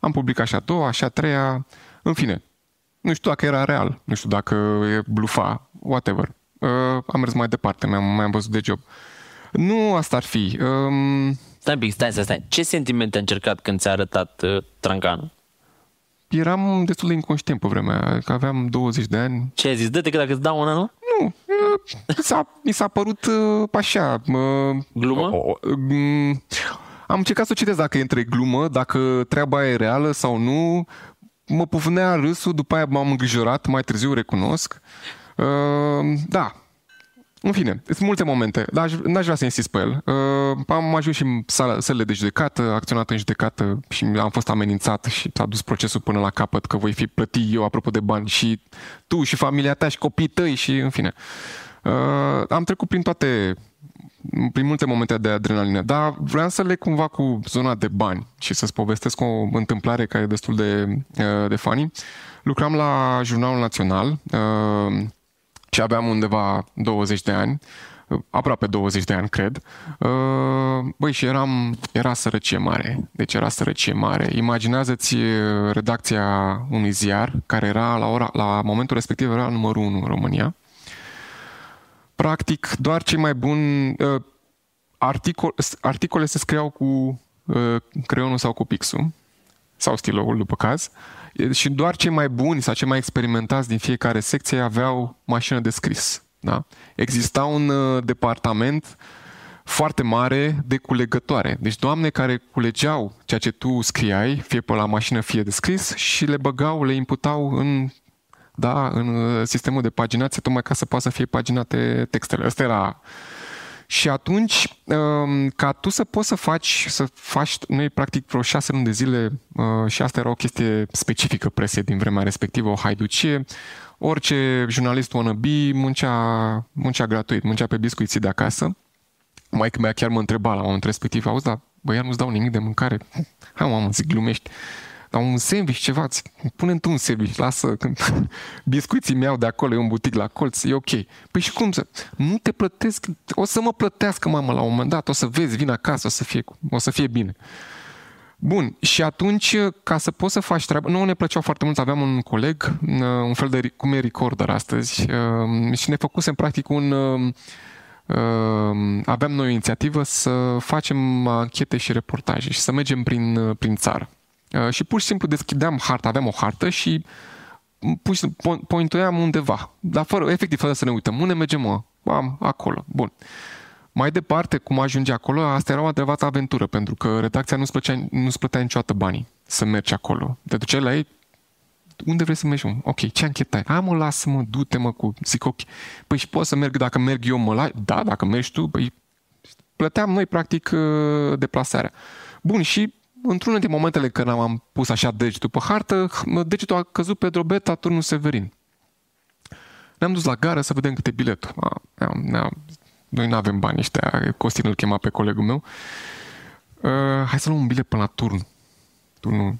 Am publicat și a doua, și a treia, în fine, nu știu dacă era real, nu știu dacă e blufa, whatever. Am mers mai departe, mi-am, mi-am văzut de job. Nu asta ar fi. Um... Stai un pic, stai, stai, stai. Ce sentiment ai încercat când ți-a arătat uh, Trancanul? Eram destul de inconștient pe vremea, că aveam douăzeci de ani. Ce ai zis? Dă-te că dacă îți dau un an, nu? Nu. Mi s-a, mi s-a părut așa... Glumă? O, o, am încercat să o citesc dacă e între glumă, dacă treaba e reală sau nu. Mă pufnea râsul, după aia m-am îngrijorat, mai târziu recunosc. Da. În fine, sunt multe momente, dar n-aș vrea să insist pe el. Am ajuns și în sălile de judecată, acționat în judecată și am fost amenințat și s-a dus procesul până la capăt că voi fi plătit eu, apropo de bani, și tu, și familia ta, și copiii tăi, și în fine. Am trecut prin toate, prin multe momente de adrenalină, dar vreau să leg cumva cu zona de bani și să-ți povestesc o întâmplare care e destul de, de funny. Lucram la Jurnalul Național, și aveam undeva douăzeci de ani, aproape douăzeci de ani, cred. Băi, și eram, era sărăcie mare. Deci era sărăcie mare. Imaginează-ți redacția unui ziar, care era la, ora, la momentul respectiv era numărul unu în România. Practic, doar cei mai buni articol, articole se scriau cu creionul sau cu pixul, sau stiloul, după caz. Și doar cei mai buni sau cei mai experimentați din fiecare secție aveau mașină de scris. Da? Exista un uh, departament foarte mare de culegătoare. Deci doamne care culegeau ceea ce tu scriai, fie pe la mașină, fie de scris, și le băgau, le imputau în, da, în sistemul de paginație, tocmai ca să poată să fie paginate textele. Asta era... Și atunci, ca tu să poți să faci, să faci, noi practic vreo șase luni de zile, și asta era o chestie specifică presei din vremea respectivă, o haiducie, orice jurnalist wannabe muncea, muncea gratuit, muncea pe biscuiții de acasă. Maica mea chiar mă întreba la momentul respectiv, auzi, dar băiat nu-ți dau nimic de mâncare? Hai mamă, zic, glumești. Dar un sandwich, ceva, pune-mi tu un sandwich, lasă, când biscuiții mi-au de acolo, e un butic la colț, e ok. Păi și cum să, nu te plătesc, o să mă plătească mama la un moment dat, o să vezi, vin acasă, o să fie, o să fie bine. Bun, și atunci, ca să poți să faci treaba, nouă ne plăceau foarte mult, aveam un coleg, un fel de, cum e recorder astăzi, și ne făcusem practic un... Aveam noi o inițiativă să facem anchete și reportaje și să mergem prin, prin țară. Și pur și simplu deschideam harta, aveam o hartă și pointuiam undeva. Dar fără, efectiv, fără să ne uităm. Unde mergem, mă? Am, acolo. Bun. Mai departe, cum ajunge acolo, asta era o adevărată aventură, pentru că redacția nu-ți plăcea, nu-ți plătea niciodată banii să mergi acolo. Te duceai la ei, unde vrei să mergi, mă? Ok, ce anchetă ai? A, mă, lasă-mă, du-te, mă, cu... Zic, ok. Păi și poți să merg, dacă merg eu, mă la... Da, dacă mergi tu, păi... Plăteam noi, practic, deplasarea. Bun, și... Într-unul dintre momentele când am pus așa degetul pe hartă, degetul a căzut pe drobeta Turnul Severin. Ne-am dus la gară să vedem cât e biletul. A, ne-am, ne-am, noi nu avem bani ăștia, Costin îl chema pe colegul meu. Uh, hai să luăm un bilet până la turn. Turnul.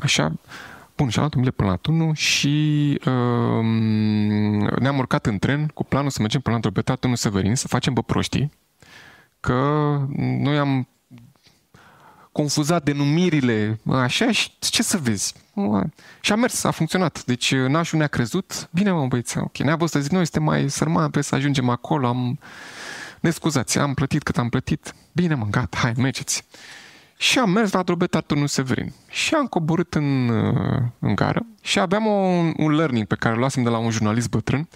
Așa. Bun, și-am luat un bilet până la Turnul și uh, ne-am urcat în tren cu planul să mergem până la drobeta Turnul Severin, să facem bă proștii, că noi am confuzat denumirile, așa, și ce să vezi? Și a mers, a funcționat. Deci nașul ne-a crezut, bine mă băieță, ok, ne-a văzut să zic, noi suntem mai sărmani, trebuie să ajungem acolo, am... ne scuzați, am plătit cât am plătit, bine mă, gata, hai, mergeți. Și am mers la drobeta Turnul Severin și am coborât în, în gară și aveam o, un learning pe care îl luasem de la un jurnalist bătrân,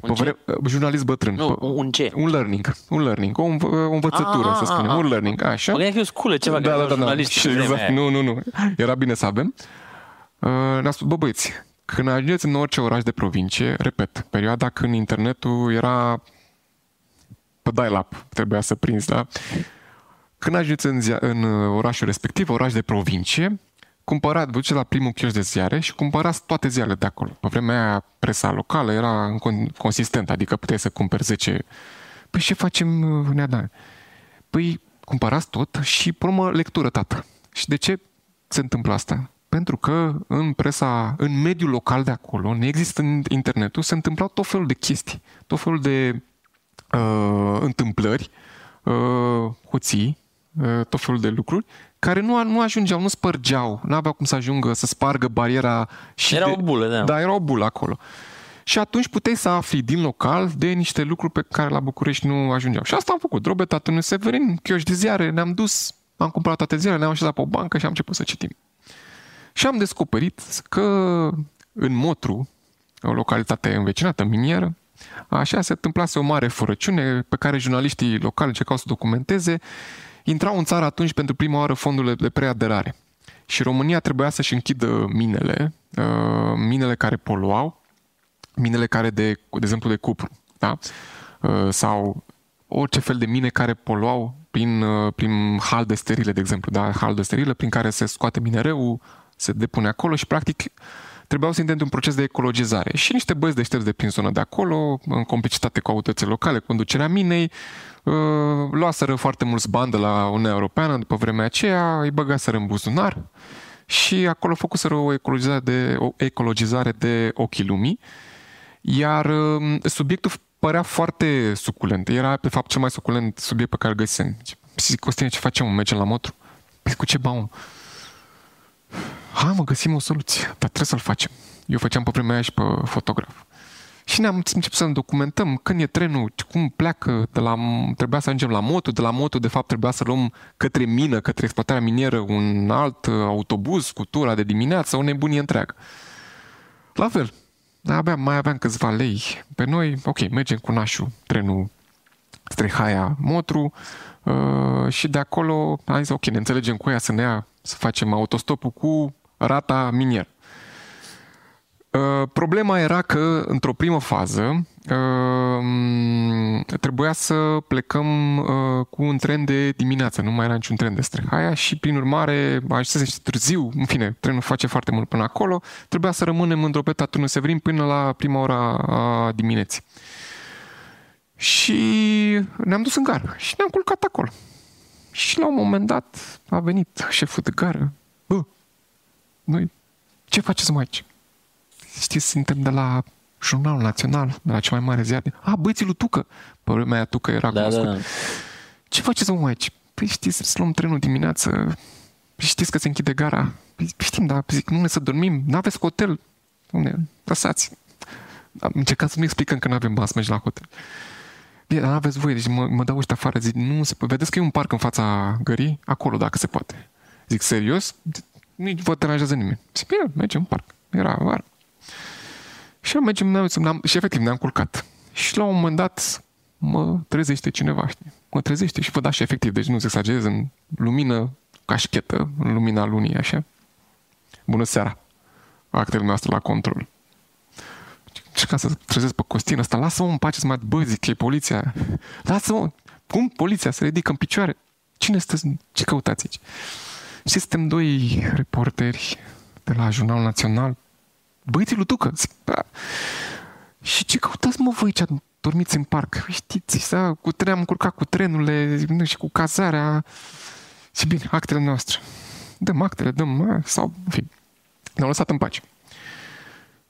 Un pe jurnalist bătrân. Nu, un ce? Un learning. Un learning. O, înv- o învățătură, a, să spunem. A, a. Un learning. Așa. Păi, e o sculă, ceva. Da, da, da. da exact. Nu, nu, nu. Era bine să avem. Uh, ne-a spus, bă, băieți, când ajungeți în orice oraș de provincie, repet, perioada când internetul era pe dial-up, trebuia să prinzi, da? Când ajungeți în, zia- în orașul respectiv, oraș de provincie, cumpărați, duceți la primul chioșc de ziare și cumpărați toate ziarele de acolo. Pe vremea aia, presa locală era consistentă, adică puteai să cumperi zece. Păi ce facem, Neadane? Păi cumpărați tot și, pe urmă, lectură, tată. Și de ce se întâmplă asta? Pentru că în presa, în mediul local de acolo, nu există internetul, se întâmplau tot felul de chestii, tot felul de uh, întâmplări, uh, hoții, uh, tot felul de lucruri, care nu, nu ajungeau, nu spărgeau, n-aveau cum să ajungă, să spargă bariera. Și era de, o bulă, da. Da, era o bulă acolo. Și atunci puteai să afli din local de niște lucruri pe care la București nu ajungeau. Și asta am făcut, Robert, Atunci Severin, chioșc de ziare, ne-am dus, am cumpărat toate ziarele, ne-am așezat pe o bancă și am început să citim. Și am descoperit că în Motru, o localitate învecinată, minieră, așa se întâmplase o mare furăciune pe care jurnaliștii locali încercau să documenteze. Intrau în țară atunci pentru prima oară fondurile de preaderare. Și România trebuia să-și închidă minele, minele care poluau, minele care, de, de exemplu, de cupru, da? Sau orice fel de mine care poluau prin, prin halde sterile, de exemplu, da? Halde sterile prin care se scoate minereul, se depune acolo și, practic, trebuiau să intente un proces de ecologizare. Și niște băieți deștepți de prin zona de acolo, în complicitate cu autoritățile locale, cu conducerea minei, luaseră foarte mulți bani de la Uniunea Europeană după vremea aceea, îi băgaseră în buzunar și acolo făcuseră o ecologizare de, o ecologizare de ochii lumii, iar subiectul părea foarte suculent. Era, de fapt, cel mai suculent subiect pe care îl găsisem. Și Costine, ce facem? Mergem la Motru? Păi cu ce bani? Hai mă, găsim o soluție, dar trebuie să-l facem. Eu făceam pe vremea aia și pe fotograf. Și ne-am început să ne documentăm când e trenul, cum pleacă, de la, trebuia să ajungem la Motru, de la Motru de fapt trebuia să luăm către mină, către exploatarea minieră, un alt autobuz cu tura de dimineață, o nebunie întreagă. La fel, abia mai aveam câțiva lei pe noi, ok, mergem cu nașul, trenul Strehaia, Motru, uh, și de acolo am zis, ok, ne înțelegem cu ea să ne ia, să facem autostopul cu rata minier. Uh, problema era că, într-o primă fază, uh, trebuia să plecăm uh, cu un tren de dimineață, nu mai era niciun tren de Strehaia și, prin urmare, ajunsese târziu, în fine, trenul face foarte mult până acolo, trebuia să rămânem în dropeta Turnul Severin până la prima ora a dimineții. Și ne-am dus în gară și ne-am culcat acolo. Și la un moment dat a venit șeful de gară. Bă, noi ce faceți mai aici? Știți, suntem de la Jurnal Național, de la cea mai mare ziar. A, băieții lui Tucă. Pe vremea aia Tucă era da, cunoscut. Da, da. Ce faceți mai aici? Păi știți, să luăm trenul dimineață. Știți că se închide gara. Păi știm, dar zic, nu ne să dormim. N-aveți hotel. Dom'le, lăsați. Am încercat să nu explicăm că n-avem bani să mergem la hotel. Bine, dar n-aveți voie, deci mă, mă dau ăștia afară, zic, nu se poate. Vedeți că e un parc în fața gării, acolo dacă se poate. Zic, serios? Nici vă deranjează nimeni. Zic, bine, mergem în parc. Era vară. Și mergem, ne-am, și efectiv ne-am culcat. Și la un moment dat mă trezește cineva, știi? Mă trezește și vă da și efectiv, deci nu se exagerez, în lumină, cașchetă, în lumina lunii, așa. Bună seara, actele noastre la control. Și ca să trezesc pe Costin ăsta, lasă-mă în pace, să mă bă, zic, e poliția. Lasă-mă, cum poliția se ridică în picioare? Cine sunteți? Ce căutați aici? Și suntem doi reporteri de la Jurnalul Național. Băieții lui Tucă, zic, da. Și ce căutați, mă, voi aici? Dormiți în parc. Știți, da, cu tren, am încurcat cu trenurile și cu cazarea. Și bine, actele noastre. Dăm actele, dăm, sau, în fine. Ne-au lăsat în pace.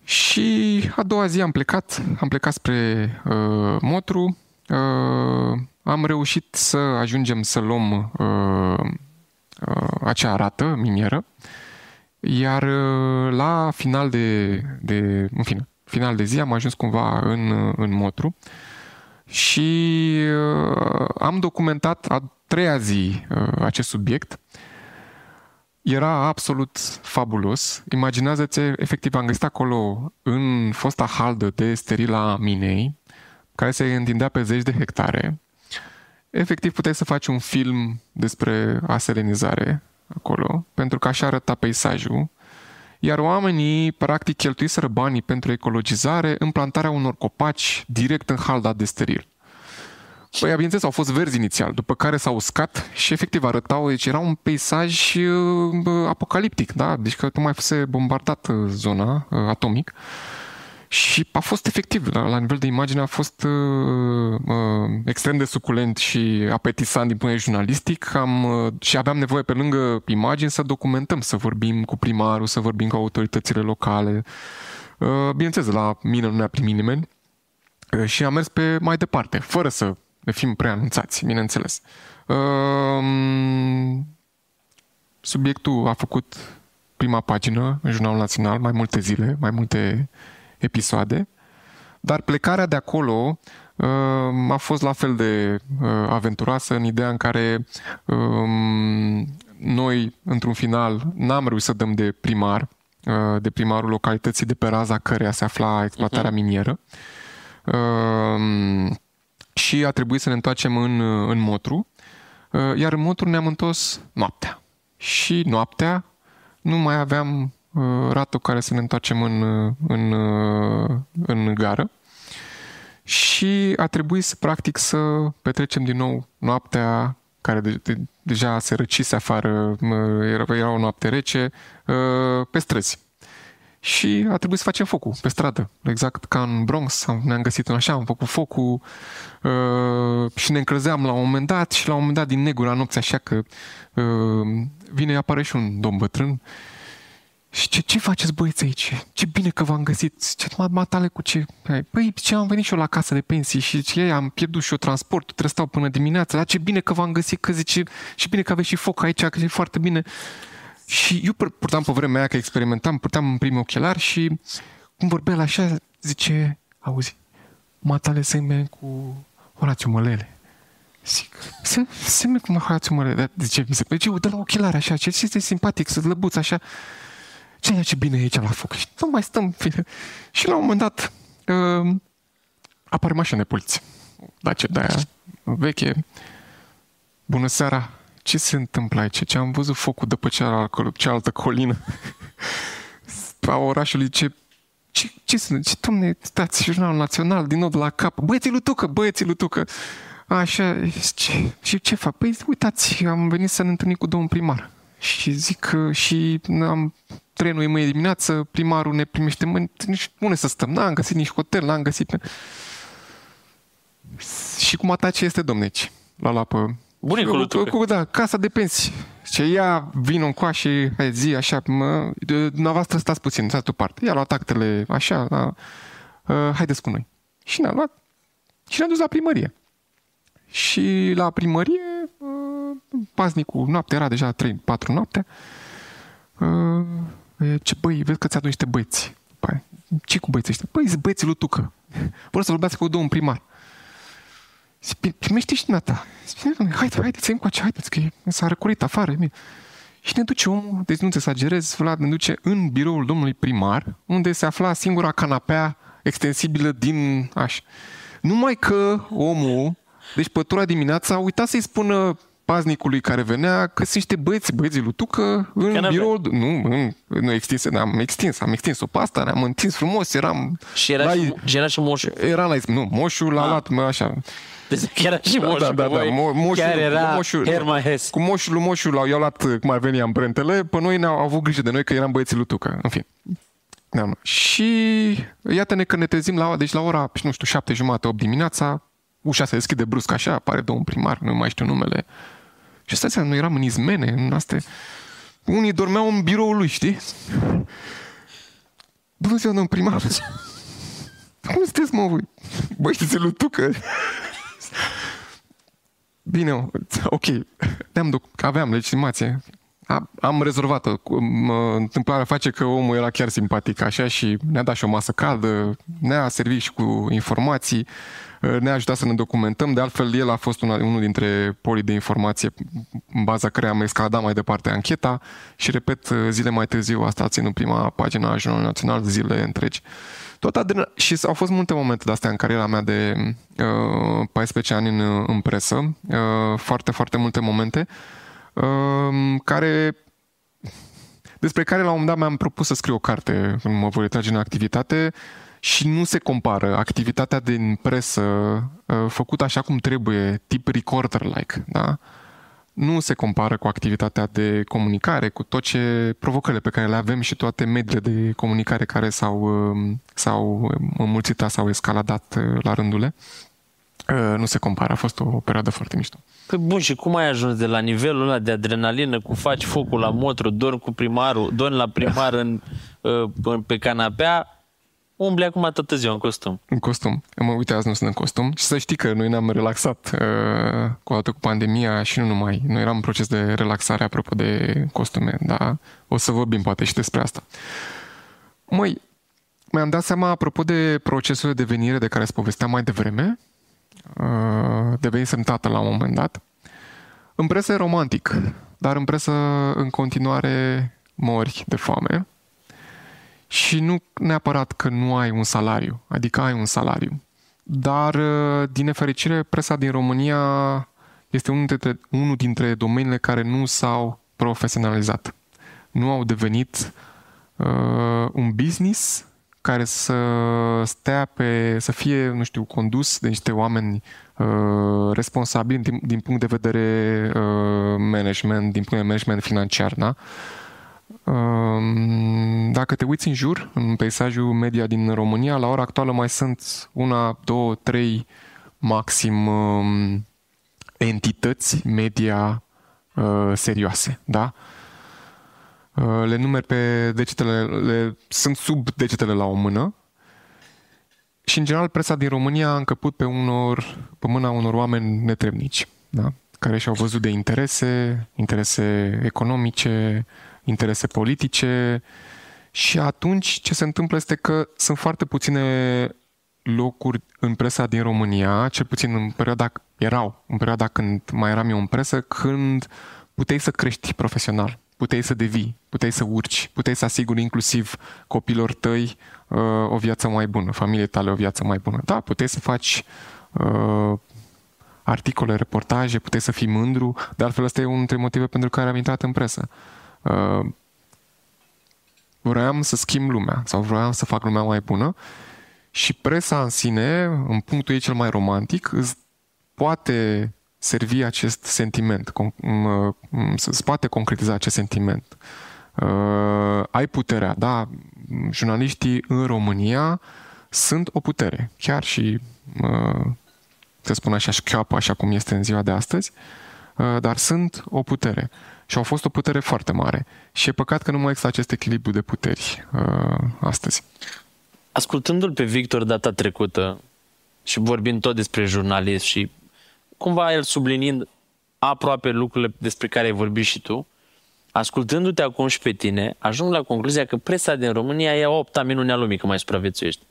Și a doua zi am plecat, am plecat spre uh, Motru, uh, am reușit să ajungem să luăm uh, uh, acea rată minieră, iar uh, la final de, de, în fine, final de zi am ajuns cumva în, în Motru și uh, am documentat a treia zi uh, acest subiect. Era absolut fabulos. Imaginează-ți, efectiv, am găsit acolo în fosta haldă de sterila minei, care se întindea pe zeci de hectare. Efectiv, puteai să faci un film despre aselenizare acolo, pentru că așa arăta peisajul, iar oamenii practic cheltuiseră banii pentru ecologizare în plantarea unor copaci direct în halda de steril. Păi, bineînțeles, au fost verzi inițial, după care s-au uscat și efectiv arătau, deci era un peisaj apocaliptic, da? Deci că tocmai fusese bombardat zona atomic. Și a fost efectiv, la, la nivel de imagine a fost uh, uh, extrem de suculent și apetisant din punct de vedere jurnalistic. Am, uh, și aveam nevoie pe lângă imagini să documentăm, să vorbim cu primarul, să vorbim cu autoritățile locale. Uh, bineînțeles, la mine nu ne-a primit nimeni uh, și am mers pe mai departe, fără să ne fim preanunțați, bineînțeles. Uh, subiectul a făcut prima pagină în Jurnalul Național, mai multe zile, mai multe episoade, dar plecarea de acolo uh, a fost la fel de uh, aventuroasă, în ideea în care um, noi, într-un final, n-am reușit să dăm de primar, uh, de primarul localității de pe raza căreia se afla exploatarea minieră uh, și a trebuit să ne întoarcem în, în Motru, uh, iar în Motru ne-am întors noaptea. Și noaptea nu mai aveam ratul care să ne întoarcem în, în, în gară și a trebuit să practic să petrecem din nou noaptea care de, de, deja se răcise afară, era, era o noapte rece, pe străzi. Și a trebuit să facem focul pe stradă, exact ca în Bronx, ne-am găsit în așa, am făcut focul uh, și ne încălzeam la un moment dat și la un moment dat din negura nopții, așa că uh, vine, apare și un domn bătrân. Și ce, ce faceți băieți aici? Ce bine că v-am găsit. Ce matale cu ce? Păi, ce am venit și eu la casă de pensii și ce, am pierdut și eu transportul, trebuie să stau până dimineața, dar ce bine că v-am găsit, că zice, și bine că aveți și foc aici, că e foarte bine. Și eu purtam pe vremea aia că experimentam, purtam în primul ochelar și cum vorbea la așa, zice, auzi, matale semeni cu Horațiu Mălele. Zic, se, se merg cu Horațiu Mălele. Zice, mi se plece, dă la ochelare așa, ce este simpatic, să lăbuți așa. Ce, ce bine e aici la foc. Și nu mai stăm. Bine. Și la un moment dat uh, apare mașina de poliție. Dacia de-aia veche. Bună seara. Ce se întâmplă aici? Ce am văzut focul de pe cealaltă, cealaltă colină a orașului. Ce, ce, ce sunt? Ce, dom'le, dați Jurnalul Național din nou de la cap. Băieții lui Tucă, băieții lui Tucă. Așa. Ce, și ce fac? Păi uitați, am venit să ne întâlnim cu domnul primar. Și zic că și am trenul e mâine dimineață, primarul ne primește mâine, nici unde să stăm, n-am găsit nici hotel, n-am găsit. Și cum atace este domnici, la lapă. Bunicul cu, da, casa de pensii. Ce ia vin un coașe, hai zi, așa, mă, dumneavoastră stați puțin, stați deoparte. I-a luat actele, așa, da, uh, haideți cu noi. Și ne-a luat și ne-a dus la primărie. Și la primărie paznicul, noaptea, era deja trei patru noaptea. Ce, băi, vezi că ți-a adus niște băieți. Bă, ce cu băieții ăștia? Păi, sunt băieții lui Tucă. Vor să vorbească cu domnul primar. Zic, primește și dumneata. Zic, haide, haide, ți-ai încoace, haideți, că s-a răcurit afară. Și ne duce omul, deci nu-ți exagerez, Vlad, ne duce în biroul domnului primar, unde se afla singura canapea extensibilă din aș. Numai că omul, deci pătura dimineața, a uitat să-i spună paznicului care venea că sunt niște băieți, băieții lui Tucă, în că biroul... Nu, nu, nu extins, am extins, am extins-o pe asta, ne-am întins frumos, eram... Și era, la, și, era și moșul. Era la... Nu, moșul l-a luat, mă, așa... Deci era și moșul, da, da, da, mo- moșul chiar era moșul, Herman Hesse. Cu moșul lui moșul i-au luat, cum ar veni, amprentele, pe noi ne-au avut grijă de noi că eram băieții lui Tucă, în fin. Da, nu. Și iată-ne că ne trezim la, deci la ora, nu știu, șapte jumate, opt dimineața, ușa se deschide brusc așa, apare domnul primar, nu mai știu numele. Și stați, noi eram în izmene, în astea. Unii dormeau în biroul lui, știi? Bună ziua, domnul primar! Cum sunteți, mă, voi? Băi, știți, lui Tucă! Bine, ok, aveam legitimație. am rezolvat-o. Întâmplarea face că omul era chiar simpatic așa și ne-a dat și o masă caldă, ne-a servit și cu informații, ne-a ajutat să ne documentăm. De altfel, el a fost una, unul dintre polii de informație în baza care am escaladat mai departe ancheta și, repet, zile mai târziu asta a ținut prima pagina a Jurnalului Național, zile întregi. Tot adrenalina. Și au fost multe momente de-astea în cariera mea de uh, paisprezece ani în, în presă, uh, foarte, foarte multe momente, uh, care, despre care la un moment dat mi-am propus să scriu o carte când mă voi retrage în activitate și nu se compară activitatea din presă uh, făcută așa cum trebuie, tip recorder-like, da? Nu se compară cu activitatea de comunicare, cu tot ce provocările pe care le avem și toate mediile de comunicare care s-au, s-au înmulțit, s-au escaladat la rândule. Nu se compară, a fost o perioadă foarte mișto. Păi bun, și cum ai ajuns de la nivelul ăla de adrenalină, cu faci focul la motru, dormi cu primarul, dormi la primar în, pe canapea, umbli acum toată ziua în costum. În costum. Mă, uite, azi nu sunt în costum. Și să știi că noi ne-am relaxat uh, cu odată cu pandemia și nu numai. Noi eram în proces de relaxare apropo de costume, dar o să vorbim poate și despre asta. Măi, mi-am dat seama, apropo de procesul de devenire de care îți povesteam mai devreme, uh, devenisem tată la un moment dat, în presă e romantic, dar în presă în continuare mori de foame. Și nu neapărat că nu ai un salariu, adică ai un salariu. Dar, din nefericire, presa din România este unul dintre, unul dintre domeniile care nu s-au profesionalizat. Nu au devenit uh, un business care să stea pe, să fie, nu știu, condus de niște oameni uh, responsabili din, din punct de vedere uh, management, din punct de vedere management financiar, da? Dacă te uiți în jur, în peisajul media din România, la ora actuală mai sunt una, două, trei maxim entități media serioase, da? Le numeri pe degetele, le, sunt sub degetele la o mână și în general presa din România a încăput pe, unor, pe mâna unor oameni netrebnici, da? Care și-au văzut de interese, interese economice, interese politice și atunci ce se întâmplă este că sunt foarte puține locuri în presa din România, cel puțin în perioada, erau, în perioada când mai eram eu în presă, când puteai să crești profesional, puteai să devii, puteai să urci, puteai să asiguri inclusiv copiilor tăi uh, o viață mai bună, familiei tale o viață mai bună. Da, puteai să faci uh, articole, reportaje, puteai să fii mândru, de altfel ăsta e unul dintre motive pentru care am intrat în presă. Uh, vroiam să schimb lumea sau vroiam să fac lumea mai bună și presa în sine, în punctul ei cel mai romantic, îți poate servi acest sentiment, îți poate concretiza acest sentiment. Uh, ai puterea, da? Jurnaliștii în România sunt o putere, chiar și, uh, să spun așa, șchioapă, așa cum este în ziua de astăzi, uh, dar sunt o putere. Și au fost o putere foarte mare. Și e păcat că nu mai există acest echilibru de puteri uh, astăzi. Ascultându-l pe Victor data trecută și vorbind tot despre jurnalism și cumva el subliniind aproape lucrurile despre care ai vorbit și tu, ascultându-te acum și pe tine, ajung la concluzia că presa din România e a opta minune a lumii, că mai supraviețuiești.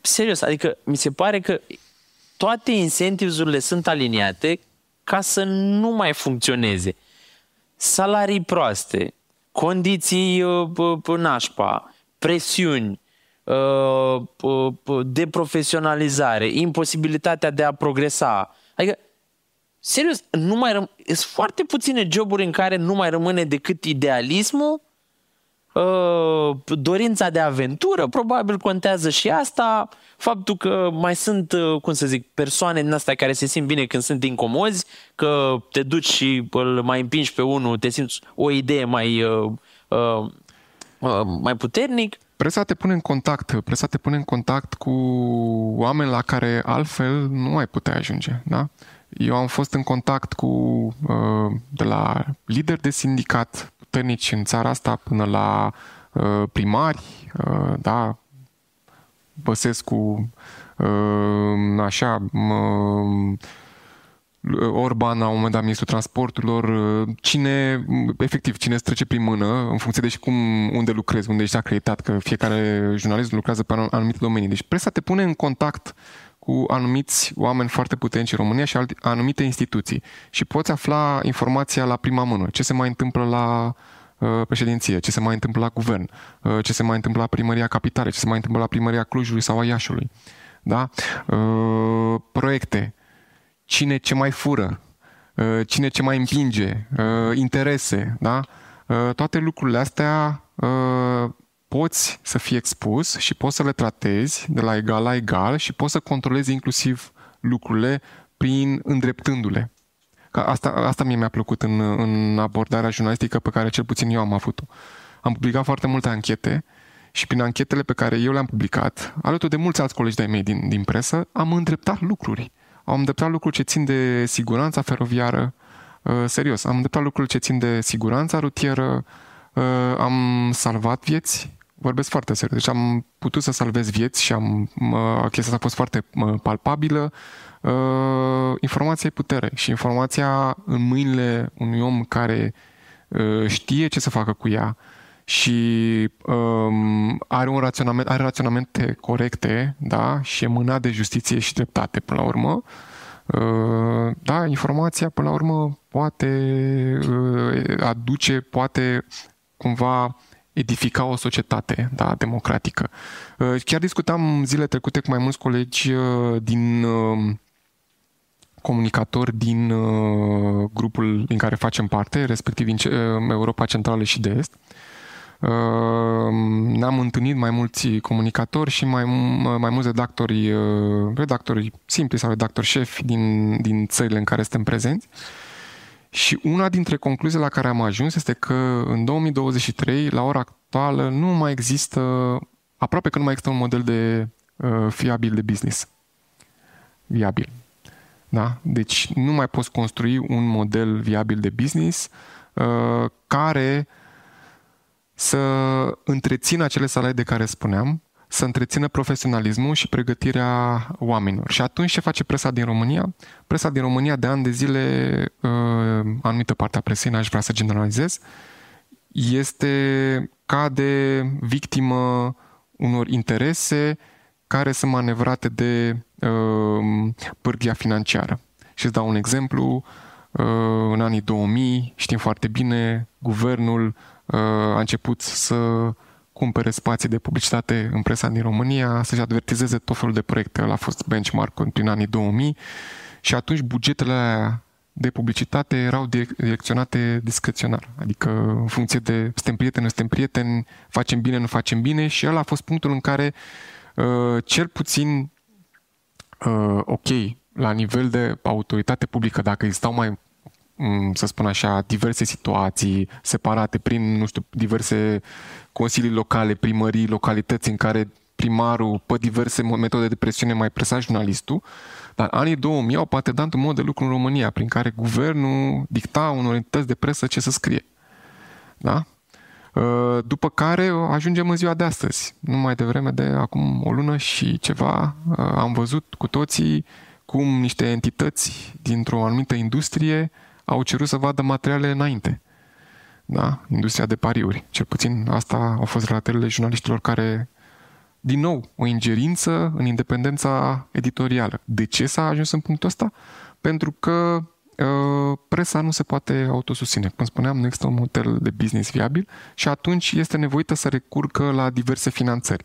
Serios, adică mi se pare că toate incentivurile sunt aliniate ca să nu mai funcționeze. Salarii proaste, condiții uh, nașpa, presiuni, uh, uh, deprofesionalizare, imposibilitatea de a progresa. Adică, serios, nu mai răm- sunt foarte puține joburi în care nu mai rămâne decât idealismul, uh, dorința de aventură, probabil contează și asta, faptul că mai sunt, cum să zic, persoane din astea care se simt bine când sunt incomozi, că te duci și îl mai împingi pe unul, te simți o idee mai, uh, uh, uh, mai puternic. Presa te pune în contact, presa te pune în contact cu oameni la care altfel nu ai putea ajunge, da? Eu am fost în contact cu uh, de la lideri de sindicat puternici în țara asta până la uh, primari, uh, da? Băsescu, așa, Orban, la un moment dat, ministrul transporturilor, cine, efectiv, cine îți trece prin mână, în funcție de și cum, unde lucrezi, unde ești acreditat, că fiecare jurnalist lucrează pe anumite domenii. Deci presa te pune în contact cu anumiți oameni foarte puternici în România și alte, anumite instituții. Și poți afla informația la prima mână. Ce se mai întâmplă la președinție, ce se mai întâmplă la guvern, ce se mai întâmplă la primăria capitalei, ce se mai întâmplă la primăria Clujului sau a Iașului. Da? Proiecte. Cine ce mai fură, cine ce mai împinge, interese, da? Toate lucrurile astea poți să fii expus și poți să le tratezi de la egal la egal și poți să controlezi inclusiv lucrurile prin îndreptându-le. Că asta, asta mie mi-a plăcut în, în abordarea jurnalistică pe care cel puțin eu am avut-o. Am publicat foarte multe anchete și prin anchetele pe care eu le-am publicat, alături de mulți alți colegi de-ai mei din, din presă, am îndreptat lucruri. Am îndreptat lucruri ce țin de siguranța feroviară, serios, am îndreptat lucruri ce țin de siguranța rutieră, am salvat vieți, vorbesc foarte serios, deci am putut să salvez vieți și am, chestia asta a fost foarte palpabilă. Informația e putere și informația în mâinile unui om care știe ce să facă cu ea și um, are un raționament, are raționamente corecte, da, și e mânat de justiție și dreptate până la urmă. Uh, da, informația până la urmă poate uh, aduce, poate cumva edifica o societate, da, democratică. Uh, chiar discutam zile trecute cu mai mulți colegi uh, din uh, comunicatori din uh, grupul din care facem parte, respectiv din uh, Europa Centrală și de Est. Ne-am întâlnit mai mulți comunicatori și mai, mai mulți redactori, redactori simpli sau redactori șefi din, din țările în care suntem prezenți. Și una dintre concluziile la care am ajuns este că în două mii douăzeci și trei, la ora actuală, nu mai există, aproape că nu mai există un model de uh, fiabil de business. Viabil. Da? Deci nu mai poți construi un model viabil de business uh, care să întrețină acele salarii de care spuneam, să întrețină profesionalismul și pregătirea oamenilor. Și atunci ce face presa din România? Presa din România de ani de zile, anumită parte a presei, n-aș vrea să generalizez, este ca de victimă unor interese care sunt manevrate de pârghia financiară. Și îți dau un exemplu, în anii două mii, știm foarte bine, guvernul a început să cumpere spații de publicitate în presa din România, să-și advertizeze tot felul de proiecte. Ăla a fost benchmark-ul prin anii două mii și atunci bugetele de publicitate erau direcționate discreționar. Adică în funcție de suntem prieteni, nu suntem prieteni, facem bine, nu facem bine și ăla a fost punctul în care cel puțin ok, la nivel de autoritate publică, dacă existau mai, să spun așa, diverse situații separate prin, nu știu, diverse consilii locale, primării, localități în care primarul, pe diverse metode de presiune mai presa jurnalistul, dar anii două mii au patentat un mod de lucru în România prin care guvernul dicta unor entități de presă ce să scrie. Da? După care ajungem în ziua de astăzi. Nu mai devreme de acum o lună și ceva am văzut cu toții cum niște entități dintr-o anumită industrie au cerut să vadă materiale înainte. Da? Industria de pariuri. Cel puțin asta au fost relatările jurnaliștilor care, din nou, o ingerință în independența editorială. De ce s-a ajuns în punctul ăsta? Pentru că uh, presa nu se poate autosusține. Cum spuneam, nu există un model de business viabil și atunci este nevoită să recurgă la diverse finanțări.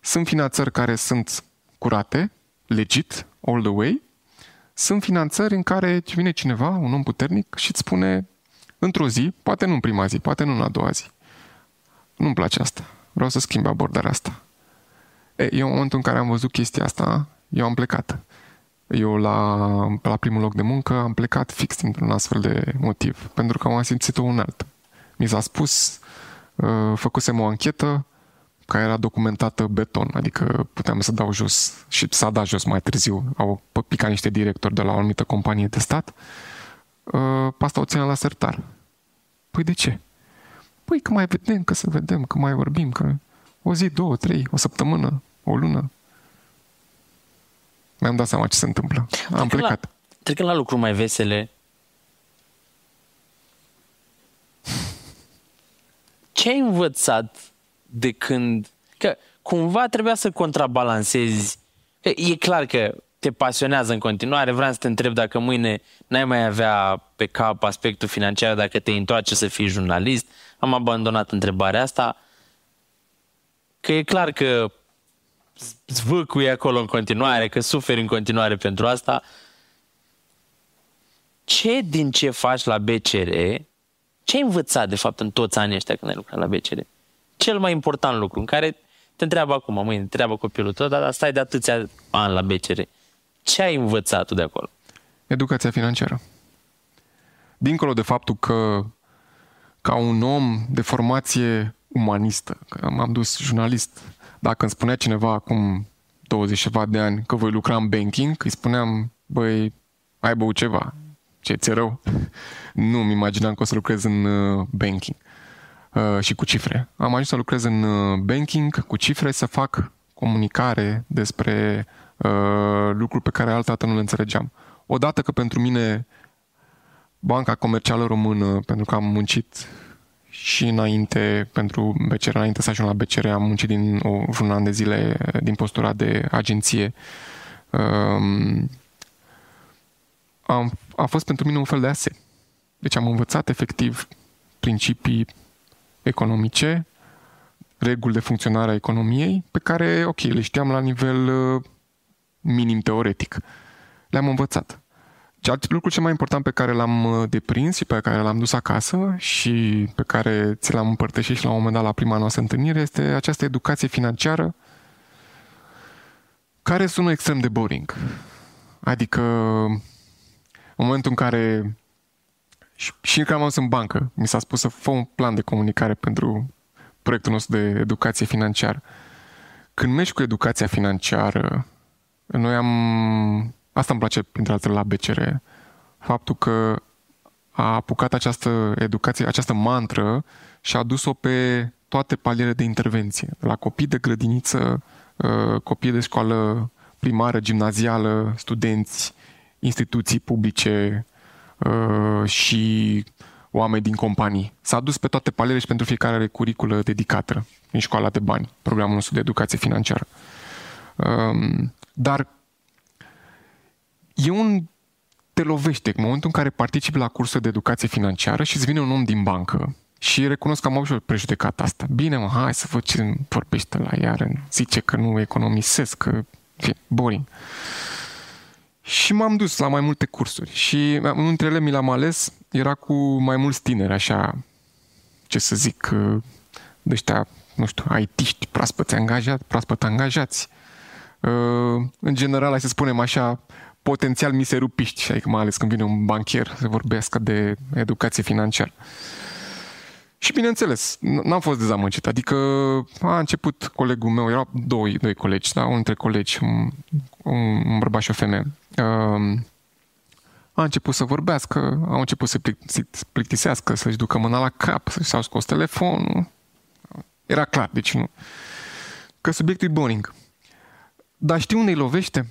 Sunt finanțări care sunt curate, legit, all the way. Sunt finanțări în care vine cineva, un om puternic, și îți spune într-o zi, poate nu în prima zi, poate nu în a doua zi. Nu-mi place asta. Vreau să schimb abordarea asta. E, eu în momentul în care am văzut chestia asta, eu am plecat. Eu la, la primul loc de muncă am plecat fix dintr-un astfel de motiv, pentru că am simțit-o unealtă. Mi s-a spus, făcusem o anchetă care era documentată beton, adică puteam să dau jos și s-a dat jos mai târziu, au picat niște directori de la o anumită companie de stat, asta o ține la sertar. Păi de ce? Păi că mai vedem, că să vedem, că mai vorbim, că o zi, două, trei, o săptămână, o lună. Mi-am dat seama ce se întâmplă. Am plecat. trecând la lucruri mai vesele, ce ai învățat de când... Că cumva trebuia să contrabalancezi. E clar că te pasionează în continuare. Vreau să te întreb dacă mâine n-ai mai avea pe cap aspectul financiar, dacă te întoarce să fii jurnalist. Am abandonat întrebarea asta. Că e clar că zvâcuie acolo în continuare, că suferi în continuare pentru asta. Ce din ce faci la B C R, ce ai învățat de fapt în toți anii ăștia când ai lucrat la B C R? Cel mai important lucru în care te întreabă acum, mâine, întreabă copilul tău, dar stai de atâția ani la B C R. Ce ai învățat tu de acolo? Educația financiară. Dincolo de faptul că ca un om de formație umanistă, că m-am dus jurnalist, dacă îmi spunea cineva acum douăzeci și ceva de ani că voi lucra în banking, îi spuneam, băi, ai băut ceva, ce, ți-e rău? Nu-mi imaginam că o să lucrez în banking și cu cifre. Am ajuns să lucrez în banking cu cifre, să fac comunicare despre uh, lucruri pe care altădată nu le înțelegeam. Odată că pentru mine Banca Comercială Română, pentru că am muncit și înainte, pentru B C R, înainte să ajung la B C R, am muncit din o, un an de zile din postura de agenție. Uh, am, a fost pentru mine un fel de ase. Deci am învățat efectiv principii economice, reguli de funcționare a economiei, pe care, ok, le știam la nivel uh, minim teoretic. Le-am învățat. Lucrul cel mai important pe care l-am deprins și pe care l-am dus acasă și pe care ți l-am împărtășit și la un moment dat la prima noastră întâlnire este această educație financiară care sună extrem de boring. Adică în momentul în care... Și încă am ajuns în bancă. Mi s-a spus să fac un plan de comunicare pentru proiectul nostru de educație financiară. Când mergi cu educația financiară, noi am... Asta îmi place, printre altele, la B C R. Faptul că a apucat această educație, această mantră și a dus-o pe toate palierele de intervenție. La copii de grădiniță, copii de școală primară, gimnazială, studenți, instituții publice... și oameni din companii. S-a dus pe toate palele și pentru fiecare curriculă dedicată în școala de bani, programul nostru de educație financiară. Dar e un... te lovește în momentul în care participi la cursul de educație financiară și îți vine un om din bancă și recunosc că am avut și o prejudecată asta. Bine, mă, hai să văd ce vorbește la iară. Zice că nu economisesc, că e boring. Și m-am dus la mai multe cursuri și unul dintre ele mi l-am ales, era cu mai mulți tineri, așa, ce să zic, de ăștia, nu știu, I T-ști, proaspăt angajați, proaspăt angajați. În general, hai să spunem așa, potențial miserupiști, adică mai ales când vine un bancher să vorbească de educație financiară. Și bineînțeles, n-am fost dezamăgit, adică a început colegul meu, erau doi, doi colegi, da? Unul dintre colegi, un, un bărbat și o femeie, a început să vorbească, au început să plictisească, să-și ducă mâna la cap, să-și au scos telefonul, era clar, deci nu. Că subiectul e boring. Dar știu unde îi lovește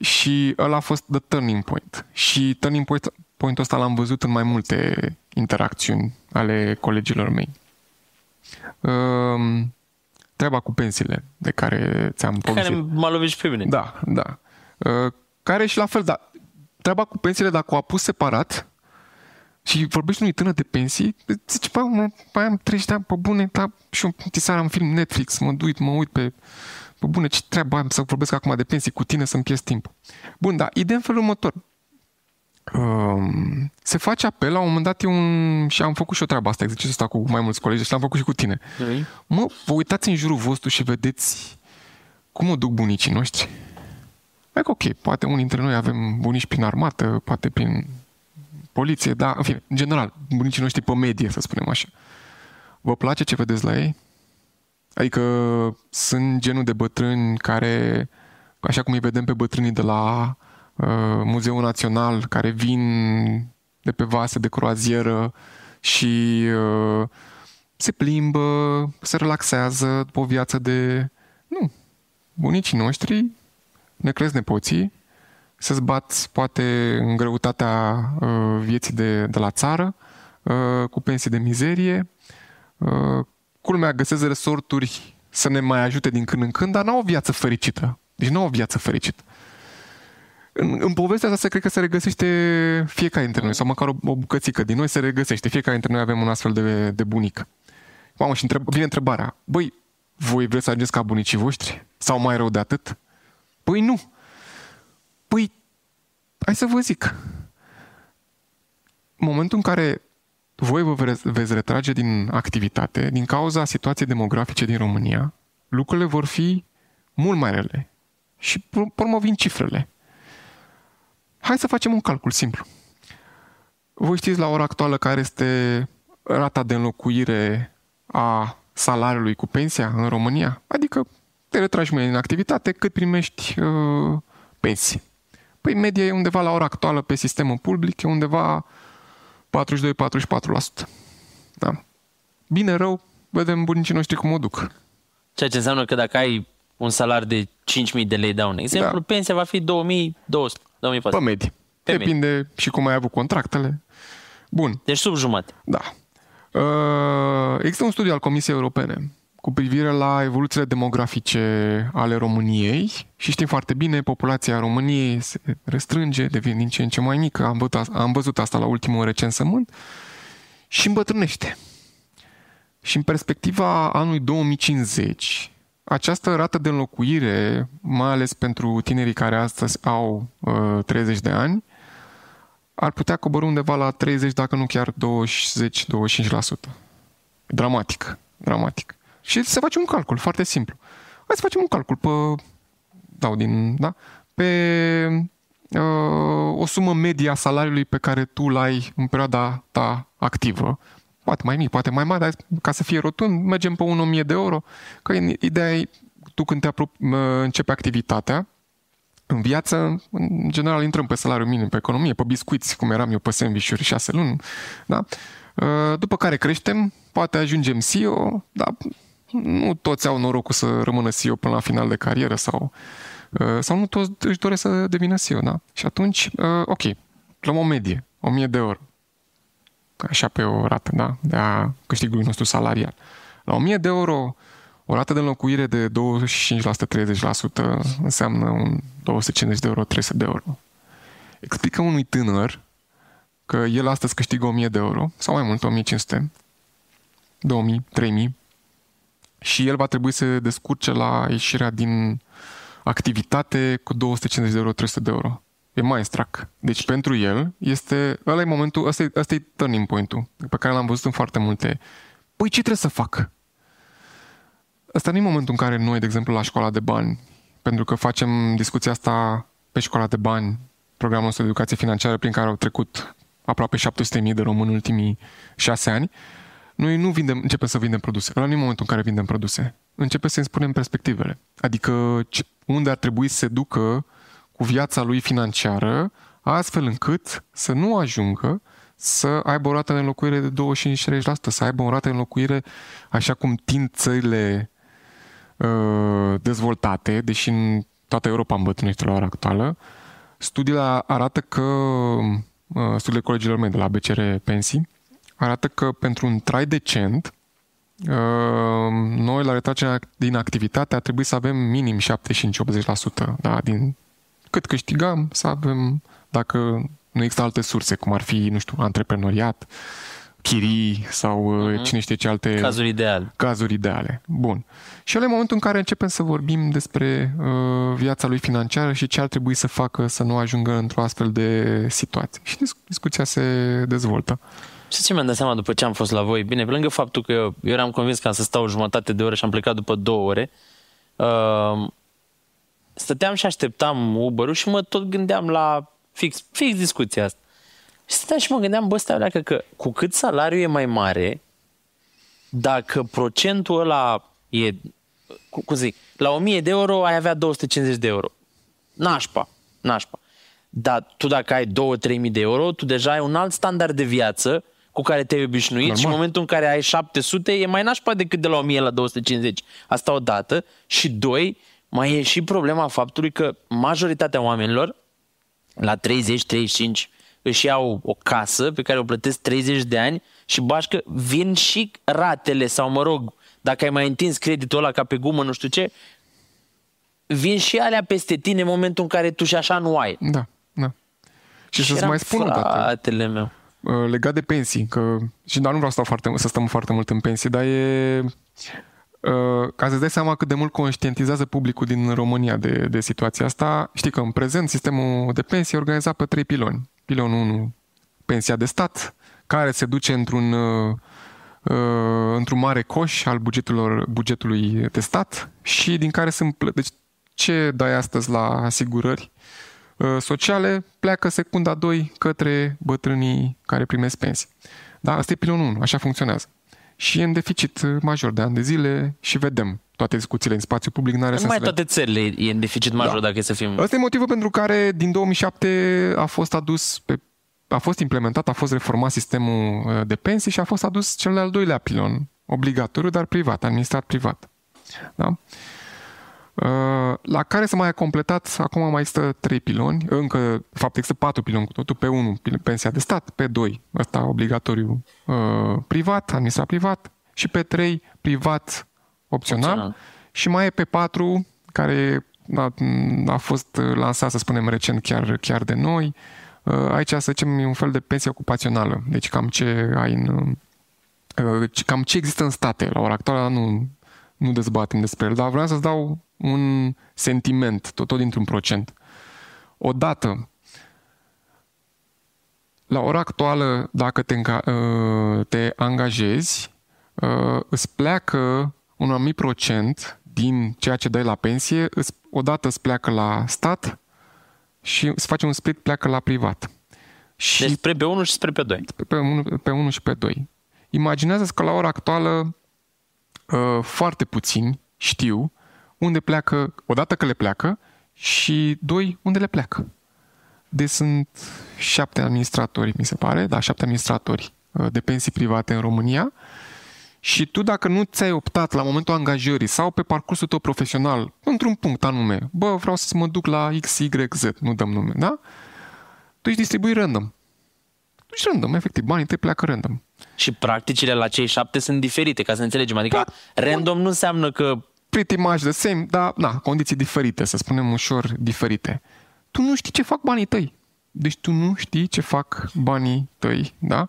și ăla a fost the turning point. Și turning point, pointul ăsta l-am văzut în mai multe interacțiuni ale colegilor mei. Um, treaba cu pensiile de care ți-am povestit. Care m-a lovit și pe mine. Da, da. Uh, care și la fel, da. Treaba cu pensiile, dacă o apus separat și vorbești unui tânăr de pensii, zici, bă, mă, bă, am treizeci de ani, pe bune, da, și eu tisara am film Netflix, mă uit, mă uit pe... Bă, bune, ce treabă am să vorbesc acum de pensii cu tine, să-mi pierzi timp. Bun, dar ideea în felul următor. Um, se face apel, la un moment dat, un... și am făcut și o treabă asta, exercițiul ăsta cu mai mulți colegi, și l-am făcut și cu tine. Mm-hmm. Mă, vă uitați în jurul vostru și vedeți cum o duc bunicii noștri. Mai că ok, poate unii dintre noi avem bunici prin armată, poate prin poliție, dar, în fine, în general, bunicii noștri pe medie, să spunem așa. Vă place ce vedeți la ei? Adică sunt genul de bătrâni care, așa cum îi vedem pe bătrânii de la uh, Muzeul Național, care vin de pe vase, de croazieră și uh, se plimbă, se relaxează după o viață de... Nu. Bunicii noștri ne cresc nepoții, să-ți bați poate în greutatea vieții de, de la țară, cu pensii de mizerie. Culmea, găsesc resorturi să ne mai ajute din când în când, dar n-au o viață fericită. Deci n-au o viață fericită. În, în povestea asta se cred că se regăsește fiecare dintre noi, sau măcar o, o bucățică din noi se regăsește. Fiecare dintre noi avem un astfel de, de bunic. Mamă, și întreb, vine întrebarea. Băi, voi vreți să ajungeți ca bunicii voștri? Sau mai rău de atât? Păi nu. Păi, hai să vă zic. În momentul în care voi vă veți retrage din activitate, din cauza situației demografice din România, lucrurile vor fi mult mai rele. Și promovin cifrele. Hai să facem un calcul simplu. Voi știți la ora actuală care este rata de înlocuire a salariului cu pensia în România? Adică te retragi mai din activitate cât primești uh, pensii. Păi media e undeva la ora actuală pe sistemul public, e undeva patruzeci și doi patruzeci și patru la sută. Da. Bine, rău, vedem bunicii noștri cum o duc. Ceea ce înseamnă că dacă ai un salar de cinci mii de lei, dau un exemplu, da, pensia va fi două mii două sute. Pe medie. Pe Depinde medie. Și cum ai avut contractele. Bun. Deci sub jumătate. Da. Există un studiu al Comisiei Europene cu privire la evoluțiile demografice ale României și știm foarte bine, populația României se restrânge, devine din ce în ce mai mică. Am văzut, am văzut asta la ultimul recensământ și îmbătrânește. Și în perspectiva anului două mii cincizeci, această rată de înlocuire, mai ales pentru tinerii care astăzi au uh, treizeci de ani, ar putea coborî undeva la treizeci, dacă nu chiar douăzeci douăzeci și cinci la sută. Dramatic, dramatic. Și să facem un calcul, foarte simplu. Hai să facem un calcul pe, dau din, da, pe uh, o sumă medie a salariului pe care tu l-ai în perioada ta activă. Poate mai mic, poate mai mare, dar ca să fie rotund, mergem pe o mie de euro. Că ideea e, tu când te apro- începe activitatea, în viață, în general, intrăm pe salariul minim, pe economie, pe biscuiți, cum eram eu, pe sandvișuri, șase luni. Da? După care creștem, poate ajungem C E O, dar nu toți au norocul să rămână C E O până la final de carieră sau, sau nu toți își doresc să devină C E O. Da? Și atunci, ok, luăm o medie, o mie de euro. Așa pe o rată, da, de a câștigului nostru salarial. La o mie de euro, o rată de înlocuire de douăzeci și cinci la sută, treizeci la sută înseamnă un două sute cincizeci de euro, trei sute de euro. Explică unui tânăr că el astăzi câștigă o mie de euro, sau mai mult, o mie cinci sute, două mii, trei mii, și el va trebui să descurce la ieșirea din activitate cu două sute cincizeci de euro, trei sute de euro. E mai strac. Deci pentru el este, ăla e momentul, ăsta e, ăsta e turning point-ul pe care l-am văzut în foarte multe. Păi ce trebuie să fac? Ăsta nu e momentul în care noi, de exemplu, la școala de bani, pentru că facem discuția asta pe școala de bani, programul nostru de educație financiară prin care au trecut aproape șapte sute de mii de români în ultimii șase ani, noi nu vindem, începem să vindem produse. Ăla nu e momentul în care vindem produse. Începem să-i spunem perspectivele. Adică unde ar trebui să se ducă cu viața lui financiară, astfel încât să nu ajungă să aibă o rată de înlocuire de douăzeci și cinci la sută, să aibă o rată de înlocuire așa cum tind țările uh, dezvoltate, deși în toată Europa îmbătrânește la ora actuală. Studiile arată că, uh, studiile colegilor mei de la B C R Pensii, arată că pentru un trai decent, uh, noi la retragerea din activitate ar trebui să avem minim șaptezeci și cinci la optzeci la sută, da, din cât câștigam, să avem, dacă nu există alte surse, cum ar fi, nu știu, antreprenoriat, chirii sau uh-huh. cine știe ce alte cazuri ideale. Cazuri ideale. Bun. Și ăla e momentul în care începem să vorbim despre uh, viața lui financiară și ce ar trebui să facă să nu ajungă într-o astfel de situație. Și discu- discuția se dezvoltă. Și ce mi-am dat seama după ce am fost la voi? Bine, pe lângă faptul că eu, eu eram convins că am să stau jumătate de oră și am plecat după două ore, uh, stăteam și așteptam Uber-ul și mă tot gândeam la fix, fix discuția asta. Și stăteam și mă gândeam, bă, stai leacă, că cu cât salariul e mai mare, dacă procentul ăla e, cum zic, la o mie de euro ai avea două sute cincizeci de euro. Nașpa, nașpa. Dar tu dacă ai două trei mii de euro, tu deja ai un alt standard de viață cu care te-ai obișnuit. Normal. Și în momentul în care ai șapte sute, e mai nașpa decât de la o mie la două sute cincizeci. Asta odată. Și doi, mai e și problema faptului că majoritatea oamenilor la treizeci treizeci și cinci își iau o casă pe care o plătesc treizeci de ani și bașcă vin și ratele sau, mă rog, dacă ai mai întins creditul ăla ca pe gumă, nu știu ce, vin și alea peste tine în momentul în care tu și așa nu ai. Da, da. Și, și să-ți mai spun o dată, meu. Legat de pensii, că și da, nu vreau să, stau foarte, să stăm foarte mult în pensii, dar e... Ca să-ți dai seama cât de mult conștientizează publicul din România de, de situația asta, știi că în prezent sistemul de pensie e organizat pe trei piloni. Pilonul unu, pensia de stat, care se duce într-un, într-un mare coș al bugetelor, bugetului de stat și din care sunt plă... Deci ce dai astăzi la asigurări sociale pleacă secunda doi către bătrânii care primesc pensii. Da? Asta e pilonul unu, așa funcționează. Și e în deficit major de ani de zile și vedem toate discuțiile în spațiu public, n-are sens. Mai toate țările e în deficit major, da. Dacă e să fim... Ăsta e motivul pentru care din două mii șapte a fost adus, pe, a fost implementat, a fost reformat sistemul de pensii și a fost adus cel de-al doilea pilon, obligatoriu, dar privat, administrat privat. Da? La care s-a mai completat, acum mai există trei piloni, încă, de fapt, există patru piloni cu totul, pe unu, pensia de stat, pe doi, ăsta obligatoriu privat, administrat privat, și pe trei, privat opțional, opțional. Și mai e pe patru, care a, a fost lansat, să spunem, recent chiar, chiar de noi, aici, să zicem, e un fel de pensie ocupațională, deci cam ce ai în, cam ce există în state, la ora actuală nu, nu dezbatem despre el, dar vreau să-ți dau un sentiment, tot, tot dintr-un procent. Odată, la ora actuală, dacă te, te angajezi, îți pleacă un anumit procent din ceea ce dai la pensie, îți, odată îți pleacă la stat și îți face un split, pleacă la privat. Și deci spre pe unu și spre pe doi. Pe unu și pe doi. Imaginează-ți că la ora actuală foarte puțini știu unde pleacă, odată că le pleacă, și doi, unde le pleacă. Deci sunt șapte administratori, mi se pare, da, șapte administratori de pensii private în România și tu, dacă nu ți-ai optat la momentul angajării sau pe parcursul tău profesional, într-un punct anume, bă, vreau să mă duc la X Y Z, nu dăm nume, da? Tu își distribui random. Tu ești random, efectiv, banii te pleacă random. Și practicile la cei șapte sunt diferite, ca să înțelegem. Adică da, random nu înseamnă că pretty much the same, dar na, condiții diferite, să spunem ușor diferite. Tu nu știi ce fac banii tăi. Deci tu nu știi ce fac banii tăi, da?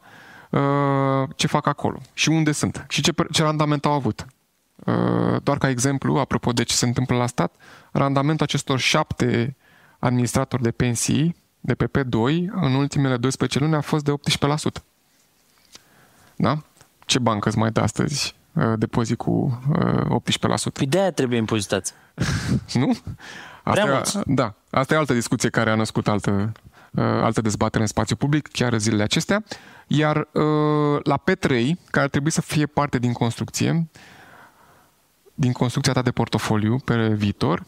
Uh, ce fac acolo și unde sunt și ce, ce randament au avut. Uh, doar ca exemplu, apropo de ce se întâmplă la stat, randamentul acestor șapte administratori de pensii de pe P doi în ultimele doisprezece luni a fost de optsprezece la sută. Da? Ce bancă îți mai dă astăzi depozit cu optsprezece la sută? Păi de-aia trebuie impozitați. Nu? Asta prea mulți. Da. Asta e altă discuție care a născut altă, altă dezbatere în spațiu public, chiar zilele acestea. Iar la P trei, care ar trebui să fie parte din construcție, din construcția ta de portofoliu pe viitor,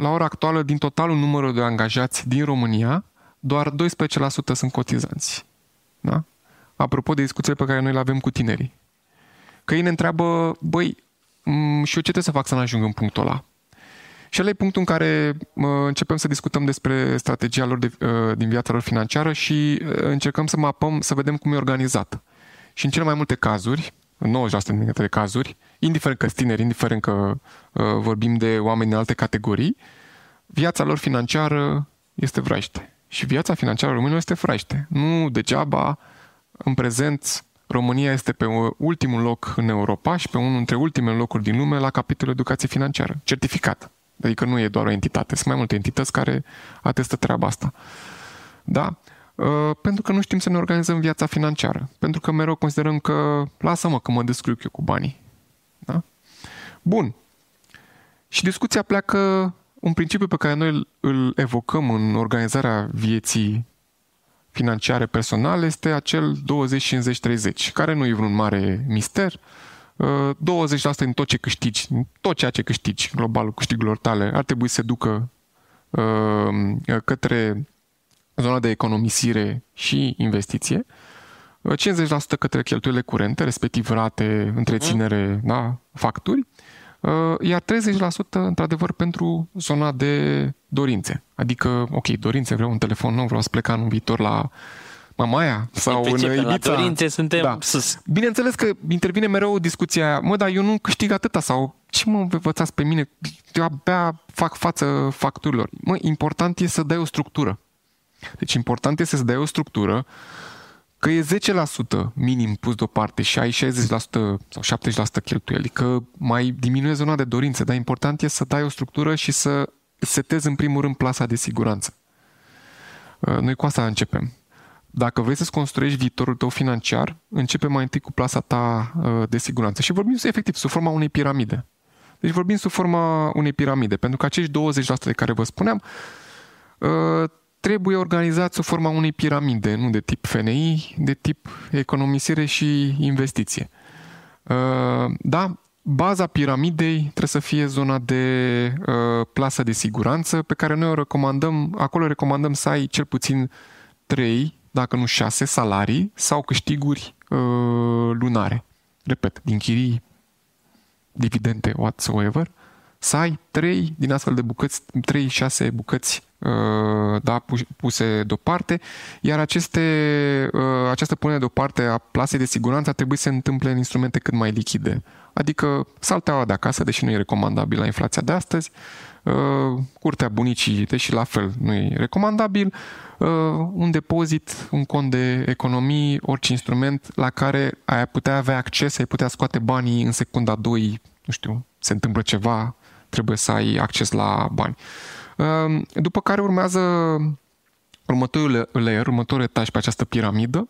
la ora actuală, din totalul numărul de angajați din România, doar doisprezece la sută sunt cotizanți. Da? Apropo de discuțiile pe care noi le avem cu tinerii. Că ei ne întreabă, băi, m- și eu ce trebuie să fac să n-ajung în punctul ăla? Și ăla e punctul în care mă, începem să discutăm despre strategia lor de, din viața lor financiară și încercăm să mapăm, să vedem cum e organizat. Și în cele mai multe cazuri, în nouăzeci la sută dintre cazuri, indiferent că tineri, indiferent că uh, vorbim de oameni în alte categorii, viața lor financiară este vraiște. Și viața financiară românilor este vraiște. Nu degeaba, în prezent, România este pe ultimul loc în Europa și pe unul dintre ultimele locuri din lume la capitolul educație financiară, certificat. Adică nu e doar o entitate, sunt mai multe entități care atestă treaba asta. Da? Pentru că nu știm să ne organizăm viața financiară. Pentru că mereu considerăm că lasă-mă că mă descurc eu cu banii. Da? Bun. Și discuția pleacă un principiu pe care noi îl evocăm în organizarea vieții financiare personale, este acel douăzeci cincizeci treizeci, care nu e vreun mare mister. douăzeci la sută din tot ce câștigi, tot ceea ce câștigi, globalul câștigurilor tale, ar trebui să se ducă către zona de economisire și investiție, cincizeci la sută către cheltuielile curente, respectiv rate, întreținere, da, facturi, iar treizeci la sută într-adevăr pentru zona de dorințe. Adică, ok, dorințe, vreau un telefon nou, vreau să pleca în viitor la Mamaia sau în Ibița. La dorințe suntem da. sus. Bineînțeles că intervine mereu discuția aia, mă, dar eu nu câștig atâta sau ce mă învățați pe mine? Eu abia fac față facturilor. Mă, important e să dai o structură. Deci important e să-ți dai o structură, că e zece la sută minim pus deoparte și ai șaizeci la sută sau șaptezeci la sută cheltuieli, că mai diminuezi zona de dorințe, dar important e să dai o structură și să setezi în primul rând plasa de siguranță. Noi cu asta începem. Dacă vrei să-ți construiești viitorul tău financiar, începe mai întâi cu plasa ta de siguranță. Și vorbim efectiv sub forma unei piramide. Deci vorbim sub forma unei piramide, pentru că acești douăzeci la sută de care vă spuneam trebuie organizat sub forma unei piramide, nu de tip F N I, de tip economisire și investiție. Da? Baza piramidei trebuie să fie zona de plasă de siguranță, pe care noi o recomandăm, acolo recomandăm să ai cel puțin trei, dacă nu șase, salarii sau câștiguri lunare. Repet, din chirii, dividende, whatsoever, să ai trei din astfel de bucăți, trei șase bucăți da, puse deoparte, iar aceste, această punere deoparte a plasei de siguranță trebuie să se întâmple în instrumente cât mai lichide. Adică salteaua de acasă, deși nu e recomandabil la inflația de astăzi, curtea bunicii, deși la fel nu e recomandabil, un depozit, un cont de economii, orice instrument la care ai putea avea acces, ai putea scoate banii în secunda doi, nu știu, se întâmplă ceva, trebuie să ai acces la bani. După care urmează următorul layer, următorul etaj pe această piramidă,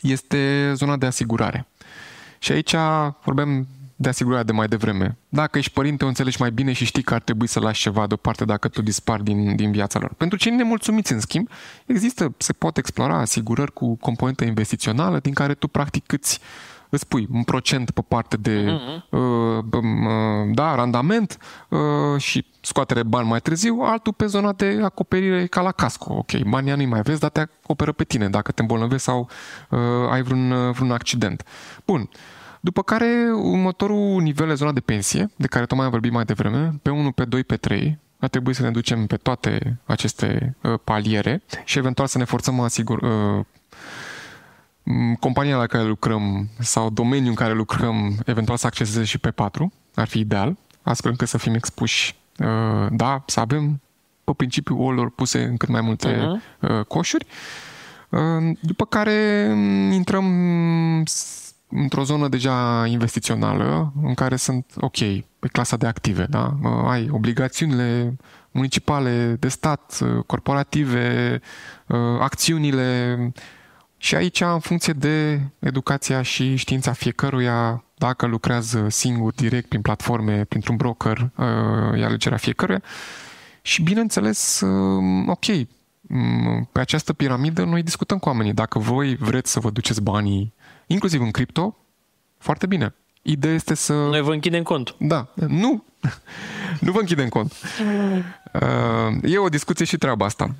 este zona de asigurare. Și aici vorbim de asigurarea de mai devreme. Dacă ești părinte, o înțelegi mai bine și știi că ar trebui să lași ceva deoparte dacă tu dispari din, din viața lor. Pentru cei nemulțumiți, în schimb, există, se pot explora asigurări cu componentă investițională din care tu practic îți, îți pui un procent pe parte de mm-hmm. uh, uh, da, randament uh, și scoatere bani mai târziu, altul pe zona de acoperire ca la casco. Ok, banii nu-i mai vezi, dar te acoperă pe tine dacă te îmbolnăvești sau uh, ai vreun, vreun accident. Bun. După care, următorul nivel e zona de pensie, de care tocmai am vorbit mai devreme, pe unu, pe doi, pe trei. Ar trebui să ne ducem pe toate aceste uh, paliere și eventual să ne forțăm asigur uh, compania la care lucrăm sau domeniul în care lucrăm, eventual să acceseze și pe patru. Ar fi ideal, astfel încât să fim expuși, uh, da, să avem pe principiul ouălor puse în cât mai multe uh-huh. uh, coșuri. Uh, după care intrăm într-o zonă deja investițională, în care sunt, ok, pe clasa de active, da? Ai obligațiunile municipale, de stat, corporative, acțiunile și aici, în funcție de educația și știința fiecăruia, dacă lucrează singur, direct, prin platforme, printr-un broker, e alegerea fiecăruia. Și, bineînțeles, ok, pe această piramidă noi discutăm cu oamenii. Dacă voi vreți să vă duceți banii inclusiv în cripto, foarte bine. Ideea este să... Noi vă închidem cont. Da. Nu. Nu vă închidem cont. E o discuție și treaba asta.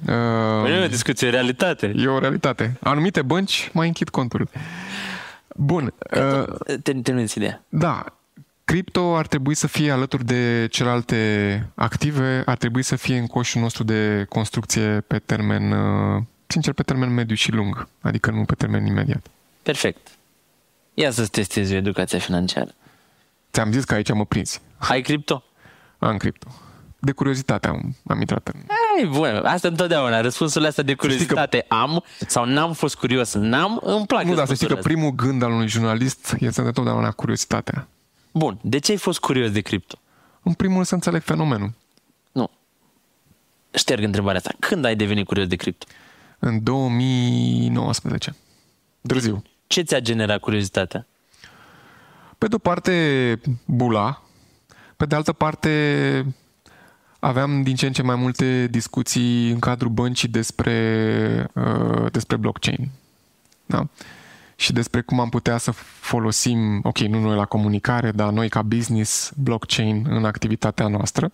Nu e o discuție, e realitate. E o realitate. Anumite bănci mai închid conturile. Bun. Terminți ideea. Da. Cripto ar trebui să fie alături de celelalte active, ar trebui să fie în coșul nostru de construcție pe termen, sincer, pe termen mediu și lung. Adică nu pe termen imediat. Perfect. Ia să-ți testezi educația financiară. Ți-am zis că aici mă prinzi. Ai cripto? Am cripto. De curiozitate am, am intrat în... Ei, bun, asta întotdeauna. Răspunsul ăsta de curiozitate că... am sau n-am fost curios, n-am, îmi place. Nu, dar să știi că primul gând al unui jurnalist este întotdeauna curiozitatea. Bun, de ce ai fost curios de cripto? În primul rând să înțeleg fenomenul. Nu. Șterg întrebarea asta. Când ai devenit curios de cripto? În două mii nouăsprezece. Târziu. Ce ți-a generat curiozitatea? Pe de-o parte, bula. Pe de altă parte, aveam din ce în ce mai multe discuții în cadrul băncii despre, uh, despre blockchain. Da? Și despre cum am putea să folosim, ok, nu noi la comunicare, dar noi ca business, blockchain în activitatea noastră.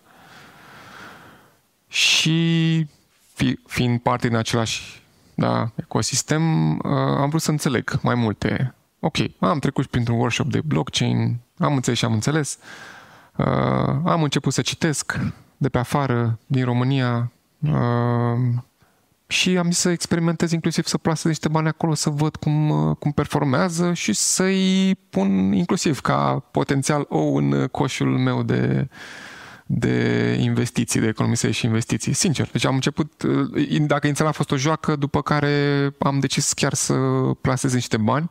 Și fi, fiind parte din același da, ecosistem, am vrut să înțeleg mai multe. Ok, am trecut și printr-un workshop de blockchain, am înțeles și am înțeles, am început să citesc, de pe afară, din România, uh, și am zis să experimentez, inclusiv să plasez niște bani acolo, să văd cum, cum performează și să-i pun inclusiv ca potențial ou în coșul meu de, de investiții, de economisire și investiții. Sincer, deci am început, dacă inițial a fost o joacă, după care am decis chiar să plasez niște bani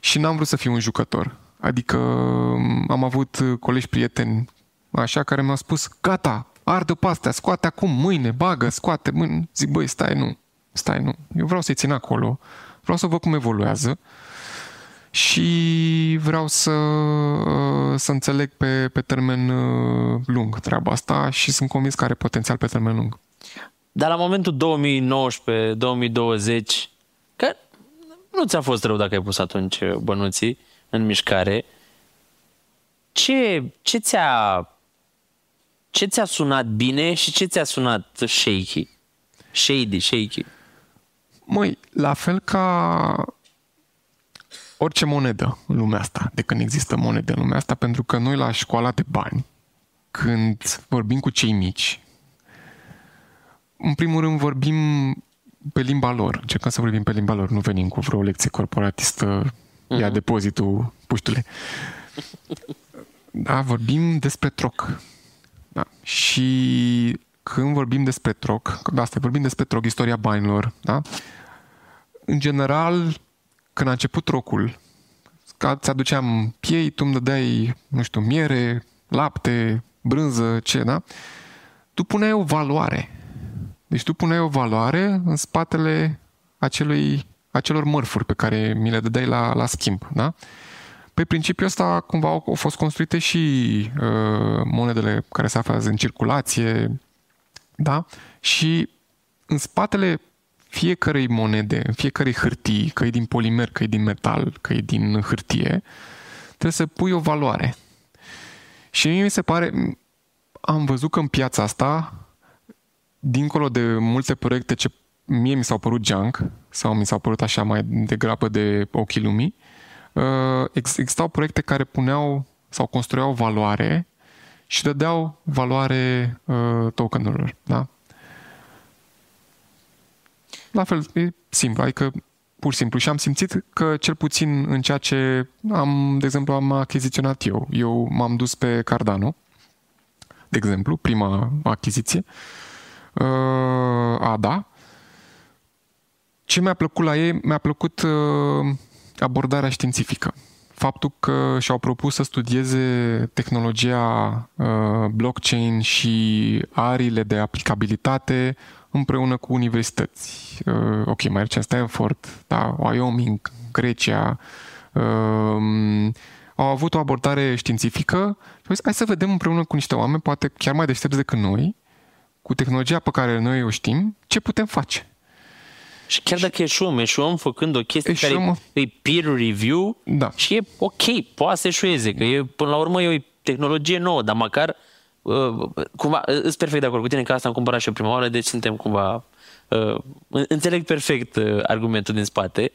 și n-am vrut să fiu un jucător. Adică am avut colegi, prieteni, așa, care mi-au spus, gata, ardă pastea, scoate acum, mâine, bagă, scoate, mâine. Zic, băi, stai, nu, stai, nu. Eu vreau să-i țin acolo, vreau să văd cum evoluează și vreau să, să înțeleg pe, pe termen lung treaba asta și sunt convins că are potențial pe termen lung. Dar la momentul două mii nouăsprezece două mii douăzeci, că nu ți-a fost rău dacă ai pus atunci bănuții în mișcare, ce, ce ți-a... Ce ți-a sunat bine și ce ți-a sunat shaky? Shady, shaky. Măi, la fel ca orice monedă în lumea asta, de când există monede în lumea asta, pentru că noi la școala de bani, când vorbim cu cei mici, în primul rând vorbim pe limba lor, încercăm să vorbim pe limba lor, nu venim cu vreo lecție corporatistă, mm-hmm. ia depozitul, puștule. Da, vorbim despre troc. Da. Și când vorbim despre troc, da, asta, vorbim despre troc, istoria banilor, da? În general, când a început trocul, îți aduceam piei, tu îmi dădeai, nu știu, miere, lapte, brânză, ce, da? Tu puneai o valoare. Deci tu puneai o valoare în spatele acelui, acelor mărfuri pe care mi le dădeai la, la schimb, da? Pe principiul ăsta cumva au fost construite și uh, monedele care se află în circulație, da? Și în spatele fiecărei monede, în fiecărei hârtii, că e din polimer, că e din metal, că e din hârtie, trebuie să pui o valoare. Și mie mi se pare, am văzut că în piața asta, dincolo de multe proiecte ce mie mi s-au părut junk, sau mi s-au părut așa mai degrabă de ochii lumii, existau proiecte care puneau sau construiau valoare și dădeau valoare uh, tokenurilor, da? La fel, e simplu, adică pur și simplu. Și am simțit că cel puțin în ceea ce am, de exemplu, am achiziționat eu. Eu m-am dus pe Cardano, de exemplu, prima achiziție, uh, A D A. Ce mi-a plăcut la ei? Mi-a plăcut... Uh, abordarea științifică. Faptul că și-au propus să studieze tehnologia uh, blockchain și ariile de aplicabilitate împreună cu universități. Uh, ok, mai recent Stanford, da, Wyoming, Grecia. Uh, au avut o abordare științifică și au zis, hai să vedem împreună cu niște oameni, poate chiar mai deștepți decât noi, cu tehnologia pe care noi o știm, ce putem face. Și chiar dacă eșuăm, eșuăm făcând o chestie eșuăm. care e peer review, da. Și e ok, poate să eșueze, că e, până la urmă e o tehnologie nouă, dar măcar, uh, cumva, îți perfect de acord cu tine că asta am cumpărat și eu prima oară, deci suntem cumva, uh, înțeleg perfect uh, argumentul din spate.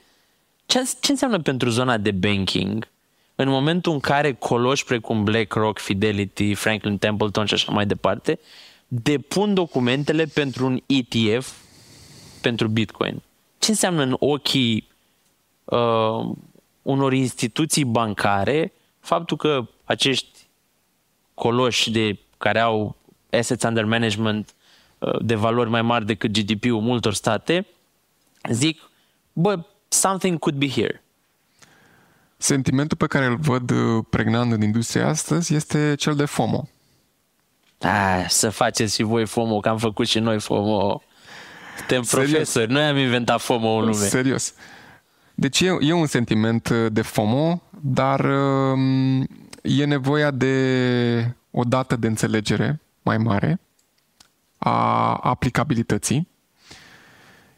Ce, ce înseamnă pentru zona de banking în momentul în care coloși precum BlackRock, Fidelity, Franklin Templeton și așa mai departe, depun documentele pentru un E T F pentru Bitcoin? Ce înseamnă în ochii uh, unor instituții bancare faptul că acești coloși de, care au assets under management uh, de valori mai mari decât G D P-ul multor state zic, bă, something could be here? Sentimentul pe care îl văd pregnant în industria astăzi este cel de FOMO. Ah, să faceți și voi FOMO, că am făcut și noi FOMO. Suntem profesori, noi am inventat FOMO în lume. Serios. Deci e, e un sentiment de FOMO, dar e nevoia de o dată de înțelegere mai mare a aplicabilității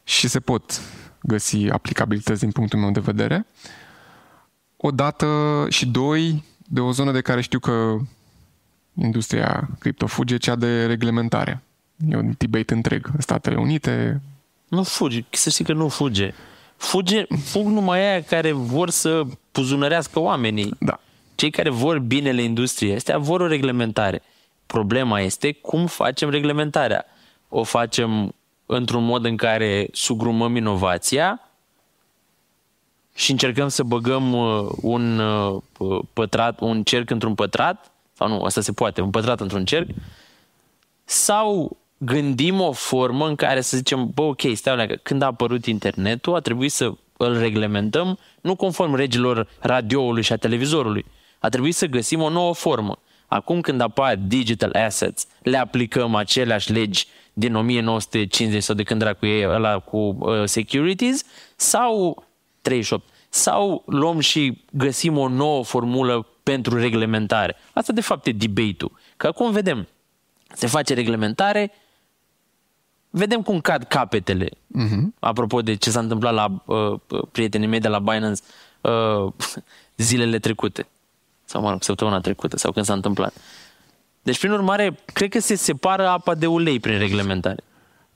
și se pot găsi aplicabilități din punctul meu de vedere. O dată și doi, de o zonă de care știu că industria cripto fuge, cea de reglementare. E un debate întreg în Statele Unite. Nu fuge, să știi că nu fuge. Fuge, fug numai aia care vor să puzunărească oamenii. Da. Cei care vor binele industriei, astea vor o reglementare. Problema este cum facem reglementarea. O facem într-un mod în care sugrumăm inovația și încercăm să băgăm un pătrat, un cerc într-un pătrat, sau nu, asta se poate, un pătrat într-un cerc, sau gândim o formă în care să zicem, bă, ok, stai alea, că când a apărut internetul, a trebuit să îl reglementăm, nu conform regilor radioului și a televizorului. A trebuit să găsim o nouă formă. Acum când apar digital assets, le aplicăm aceleași legi din o mie nouă sute cincizeci sau de când era cu ei, ăla cu uh, securities, sau treizeci și opt, sau luăm și găsim o nouă formulă pentru reglementare. Asta de fapt e debate-ul. Că acum vedem, se face reglementare, vedem cum cad capetele. Uh-huh. Apropo de ce s-a întâmplat la uh, prietenii mei de la Binance uh, zilele trecute. Sau, mă rog, săptămâna trecută, sau când s-a întâmplat. Deci, prin urmare, cred că se separă apa de ulei prin reglementare.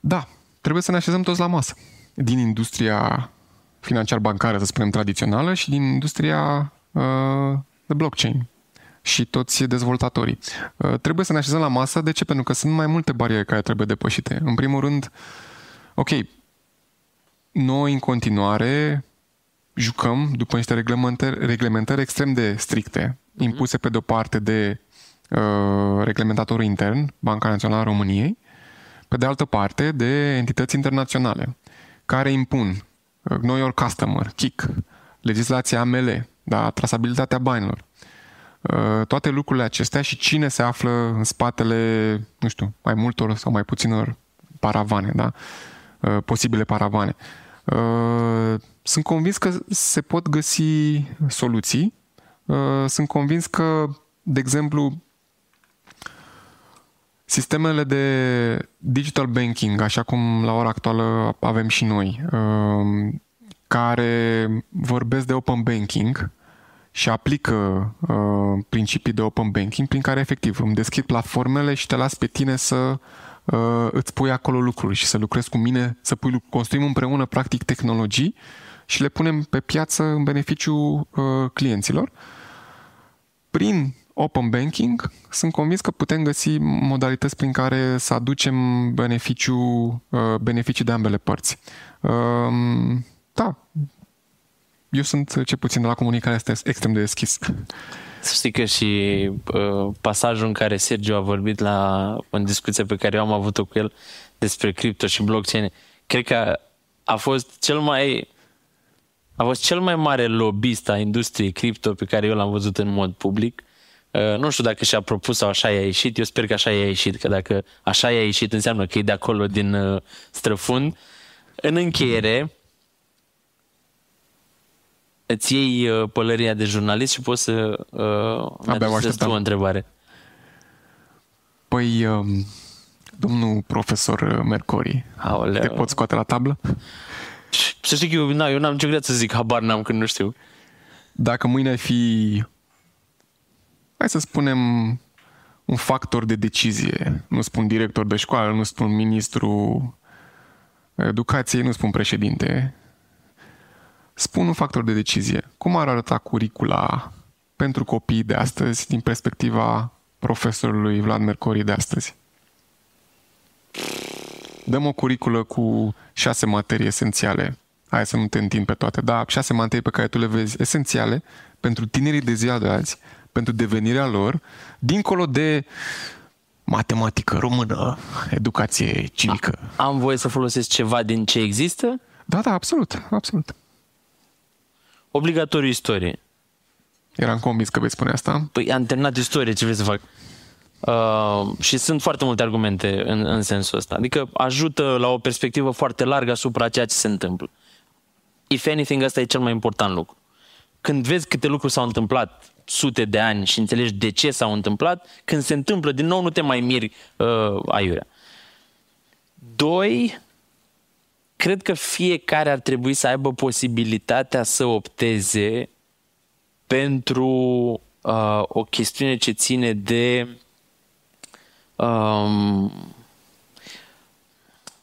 Da, trebuie să ne așezăm toți la masă. Din industria financiar-bancară, să spunem, tradițională și din industria uh, de blockchain și toți dezvoltatorii. Uh, trebuie să ne așezăm la masă. De ce? Pentru că sunt mai multe bariere care trebuie depășite. În primul rând, ok, noi în continuare jucăm după niște reglementări, reglementări extrem de stricte, impuse pe de-o parte de uh, reglementatorul intern, Banca Națională a României, pe de altă parte de entități internaționale, care impun uh, Know Your Customer, C I C, legislația A M L, da, trasabilitatea banilor. Uh, toate lucrurile acestea și cine se află în spatele, nu știu, mai multor sau mai puținor paravane, da? Uh, posibile paravane. Uh, Sunt convins că se pot găsi soluții. Sunt convins că, de exemplu, sistemele de digital banking, așa cum la ora actuală avem și noi, care vorbesc de open banking și aplică principii de open banking, prin care efectiv îmi deschid platformele și te las pe tine să îți pui acolo lucruri și să lucrezi cu mine, să pui, construim împreună practic tehnologii și le punem pe piață în beneficiu uh, clienților. Prin open banking sunt convins că putem găsi modalități prin care să aducem beneficiu, uh, beneficii de ambele părți. Uh, da, eu sunt cel puțin la comunicare, este extrem de deschis. Să știi că și uh, pasajul în care Sergiu a vorbit la, în discuția pe care eu am avut-o cu el despre cripto și blockchain, cred că a fost cel mai... A fost cel mai mare lobbyist a industriei cripto pe care eu l-am văzut în mod public. Nu știu dacă și-a propus sau așa i-a ieșit. Eu sper că așa i-a ieșit, că dacă așa i-a ieșit înseamnă că e de acolo din străfund. În încheiere, îți iei pălăria de jurnalist și poți să uh, mi aduceți tu o întrebare. Păi, domnul profesor Mercori, Aoleu. Te poți scoate la tablă? Să știi că eu, na, eu n-am nicio greață să zic, habar n-am când nu știu. Dacă mâine ar fi, hai să spunem, un factor de decizie, nu spun director de școală, nu spun ministru educației, nu spun președinte, spun un factor de decizie. Cum ar arăta curricula pentru copiii de astăzi din perspectiva profesorului Vlad Mercori de astăzi? Dăm o curiculă cu șase materii esențiale. Hai să nu te întind pe toate, dar șase materii pe care tu le vezi esențiale pentru tinerii de ziua de azi, pentru devenirea lor, dincolo de matematică română, educație civică. Am voie să folosesc ceva din ce există? Da, da, absolut, absolut. Obligatoriu istorie. Eram convins că vei spune asta. Păi am terminat istorie, ce vrei să fac? Uh, și sunt foarte multe argumente în, în sensul ăsta. Adică ajută la o perspectivă foarte largă asupra ceea ce se întâmplă. If anything, ăsta e cel mai important lucru. Când vezi câte lucruri s-au întâmplat sute de ani și înțelegi de ce s-au întâmplat, când se întâmplă, din nou nu te mai miri uh, aiurea. Doi, cred că fiecare ar trebui să aibă posibilitatea să opteze pentru uh, o chestiune ce ține de Um,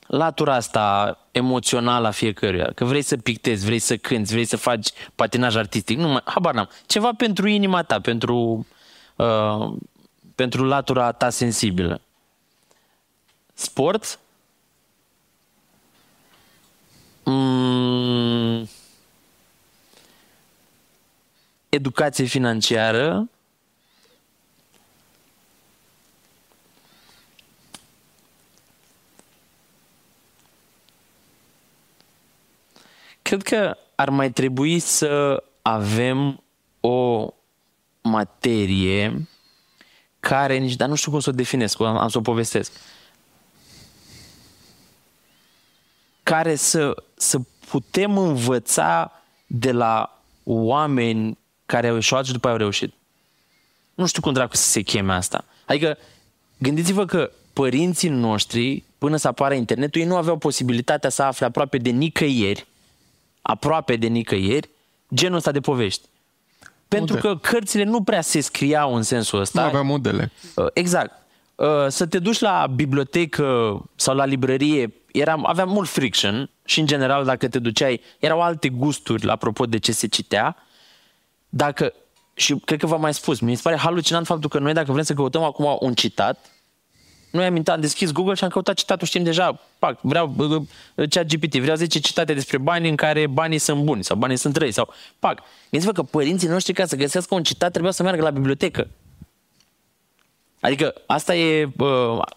latura asta emoțională a fiecăruia, că vrei să pictezi, vrei să cânți, vrei să faci patinaj artistic, nu mai, habar n-am, ceva pentru inima ta, pentru uh, pentru latura ta sensibilă? Sport? Mm. Educație financiară? Cred că ar mai trebui să avem o materie care nici, dar nu știu cum să o definesc, am, am să o povestesc, care să, să putem învăța de la oameni care au eșuat și după aia au reușit. Nu știu cum dracu să se cheme asta. Adică, gândiți-vă că părinții noștri, până să apară internetul, ei nu aveau posibilitatea să afle aproape de nicăieri, aproape de nicăieri, genul ăsta de povești. Pentru modele. Că cărțile nu prea se scriau în sensul ăsta. Nu aveam modele. Exact. Să te duci la bibliotecă sau la librărie, eram, aveam mult friction și în general dacă te duceai, erau alte gusturi apropo de ce se citea. Dacă, și cred că v-am mai spus, mi se pare halucinant faptul că noi dacă vrem să căutăm acum un citat, noi am, am deschis Google și am căutat citatul, știm deja, pac, vreau ChatGPT, vreau zece citate despre bani în care banii sunt buni sau banii sunt răi sau pac. Gândiți-vă că părinții noștri ca să găsească un citat trebuia să meargă la bibliotecă. Adică asta e,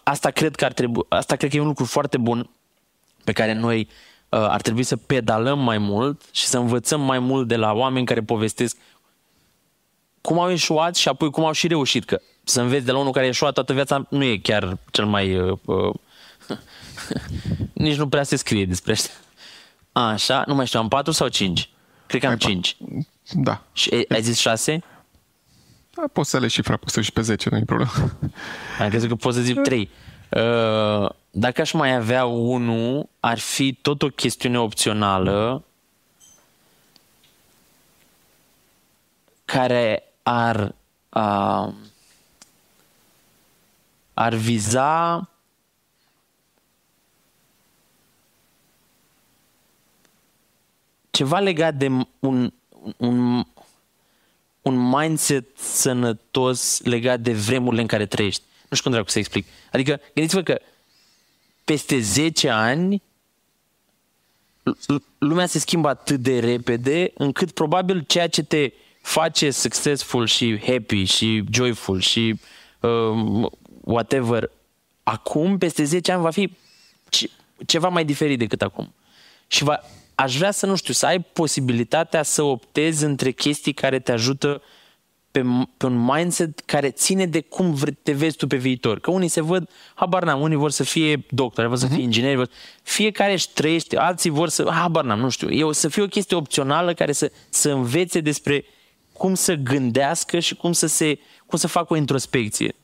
asta cred că ar trebui, asta cred că e un lucru foarte bun pe care noi ar trebui să pedalăm mai mult și să învățăm mai mult de la oameni care povestesc cum au eșuat și apoi cum au și reușit, că să înveți de la unul care a eșuat toată viața nu e chiar cel mai... Uh, uh, nici nu prea se scrie despre asta. Așa, nu mai știu, am patru sau cinci? Cred că am cinci. Da. Și ai zis șase? Da, poți să le și fra, poți să și pe zece, nu e problemă. Am crezut că poți să zic trei. Uh, dacă aș mai avea unul, ar fi tot o chestiune opțională care ar... Uh, ar viza ceva legat de un, un, un mindset sănătos legat de vremurile în care trăiești. Nu știu cum dracu să explic. Adică, gândiți-vă că peste zece ani lumea se schimbă atât de repede încât probabil ceea ce te face successful și happy și joyful și uh, whatever, acum, peste zece ani, va fi ce, ceva mai diferit decât acum. Și va, aș vrea să, nu știu, să ai posibilitatea să optezi între chestii care te ajută pe, pe un mindset care ține de cum vre, te vezi tu pe viitor. Că unii se văd, habar n-am, unii vor să fie doctori, vor să fie ingineri, vor, fiecare își trăiește, alții vor să, habar n-am, nu știu, eu, să fie o chestie opțională care să, să învețe despre cum să gândească și cum să, se, cum să facă o introspecție.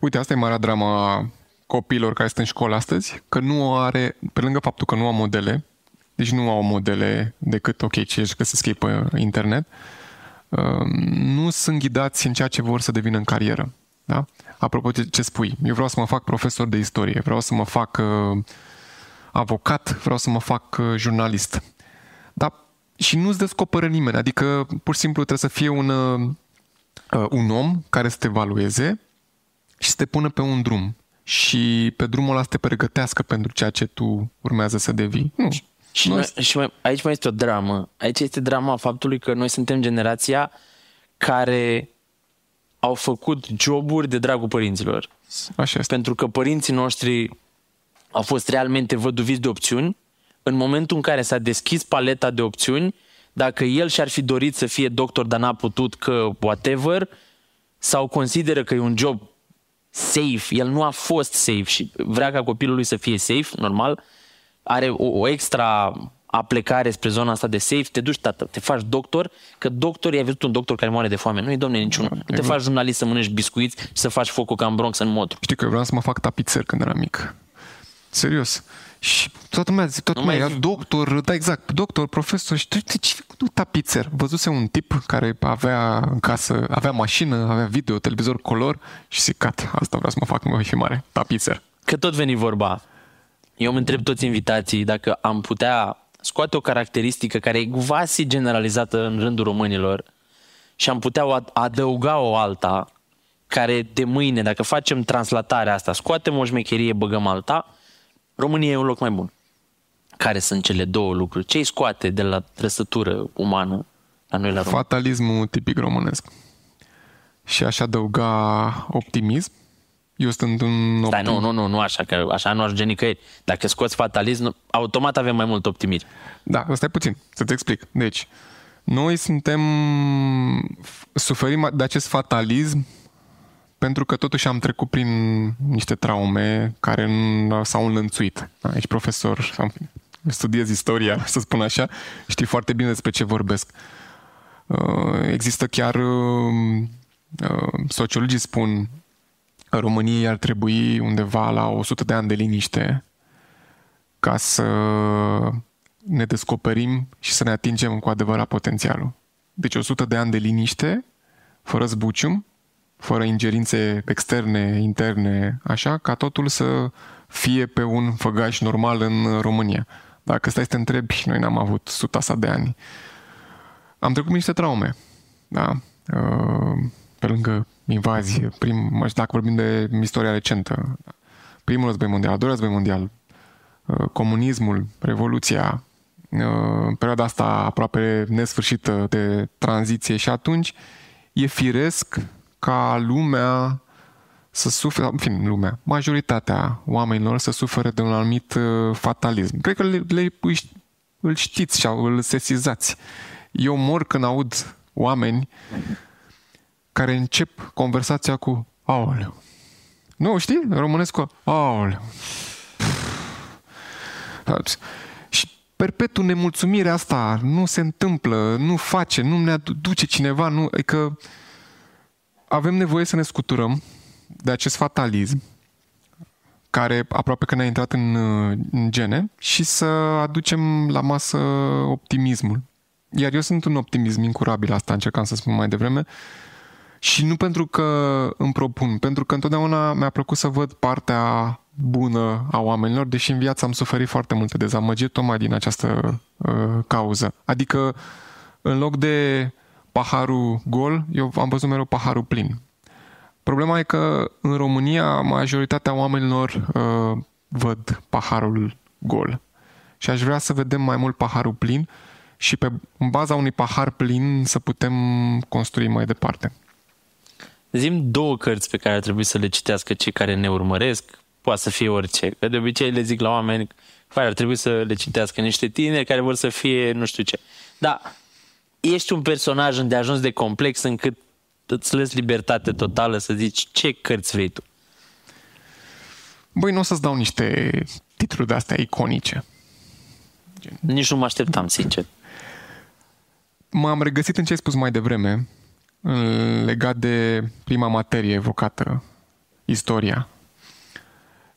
Uite, asta e marea drama copiilor care sunt în școală astăzi, că nu are, pe lângă faptul că nu au modele, deci nu au modele decât, ok, ce își găsesc ei pe internet, nu sunt ghidați în ceea ce vor să devină în carieră. Da? Apropo de ce spui, eu vreau să mă fac profesor de istorie, vreau să mă fac avocat, vreau să mă fac jurnalist. Dar și nu-ți descoperă nimeni, adică pur și simplu trebuie să fie un, un om care să te evalueze și să te pună pe un drum și pe drumul ăla să te pregătească pentru ceea ce tu urmează să devii. Nu. Și, noi, și mai, aici mai este o dramă. Aici este drama faptului că noi suntem generația care au făcut joburi de dragul părinților. Așa este. Pentru că părinții noștri au fost realmente văduviți de opțiuni. În momentul în care s-a deschis paleta de opțiuni, dacă el și-ar fi dorit să fie doctor, dar n-a putut că whatever, sau consideră că e un job safe, el nu a fost safe și vrea ca copilul lui să fie safe, normal, are o, o extra aplecare spre zona asta de safe, te duci, tată, te faci doctor, că doctor, i-ai văzut un doctor care moare de foame, nu-i domne niciunul, nu te faci jurnalist să mănânci biscuiți și să faci focul ca în Bronx în Motru. Știi că eu vreau să mă fac tapițer când eram mic, serios, și toată lumea zice, toată lumea era doctor, da exact, doctor, profesor și tu, ce făcut tapițer? Văzuse un tip care avea în casă, avea mașină, avea video, televizor, color și zic, cat, asta vreau să mă fac, nu voi fi mare, tapițer. Că tot veni vorba, eu mă întreb toți invitații dacă am putea scoate o caracteristică care e vasi generalizată în rândul românilor și am putea adăuga o alta care de mâine, dacă facem translatarea asta, scoatem o șmecherie, băgăm alta, România e un loc mai bun. Care sunt cele două lucruri? Ce-i scoate de la trăsătură umană la noi la România? Fatalismul tipic românesc. Și aș adăuga optimism. Eu sunt un optimist. Nu, nu, nu, nu așa, că așa nu ajunge nicăieri. Dacă scoți fatalism, automat avem mai mult optimism. Da, stai puțin, să-ți explic. Deci, noi suntem, suferim de acest fatalism pentru că totuși am trecut prin niște traume care s-au înlănțuit. Ești profesor, studiez istoria, să spun așa, știi foarte bine despre ce vorbesc. Există chiar, sociologii spun, României ar trebui undeva la o sută de ani de liniște ca să ne descoperim și să ne atingem cu adevărat potențialul. Deci o sută de ani de liniște, fără zbucium, fără ingerințe externe, interne, așa, ca totul să fie pe un făgaș normal în România. Dacă stai să te întrebi, noi n-am avut suta asta de ani. Am trecut niște traume, da? Pe lângă invazie, prim, dacă vorbim de istoria recentă, primul război mondial, al doilea război mondial, comunismul, revoluția, perioada asta aproape nesfârșită de tranziție, și atunci e firesc ca lumea să suferă, în fine, lumea, majoritatea oamenilor să suferă de un anumit fatalism. Cred că le, le, îl știți și îl sesizați. Eu mor când aud oameni care încep conversația cu aoleu. Nu, știi? Românesc cu aoleu. Și perpetu nemulțumirea asta nu se întâmplă, nu face, nu ne aduce cineva, nu, adică avem nevoie să ne scuturăm de acest fatalism care aproape că ne-a intrat în, în gene și să aducem la masă optimismul. Iar eu sunt un optimism incurabil, asta încercam să spun mai devreme. Și nu pentru că îmi propun, pentru că întotdeauna mi-a plăcut să văd partea bună a oamenilor, deși în viață am suferit foarte multe dezamăgiri tocmai din această uh, cauză. Adică, în loc de paharul gol, eu am văzut mereu paharul plin. Problema e că în România majoritatea oamenilor uh, văd paharul gol. Și aș vrea să vedem mai mult paharul plin și pe, în baza unui pahar plin să putem construi mai departe. Zi-mi două cărți pe care ar trebui să le citească cei care ne urmăresc, poate să fie orice. Că de obicei le zic la oameni că ar trebui să le citească niște tineri care vor să fie nu știu ce. Dar ești un personaj îndeajuns de complex încât îți lăsi libertate totală să zici ce cărți vrei tu. Băi, nu o să-ți dau niște titluri de-astea iconice. Nici nu mă așteptam, sincer. M-am regăsit în ce ai spus mai devreme, legat de prima materie evocată, istoria.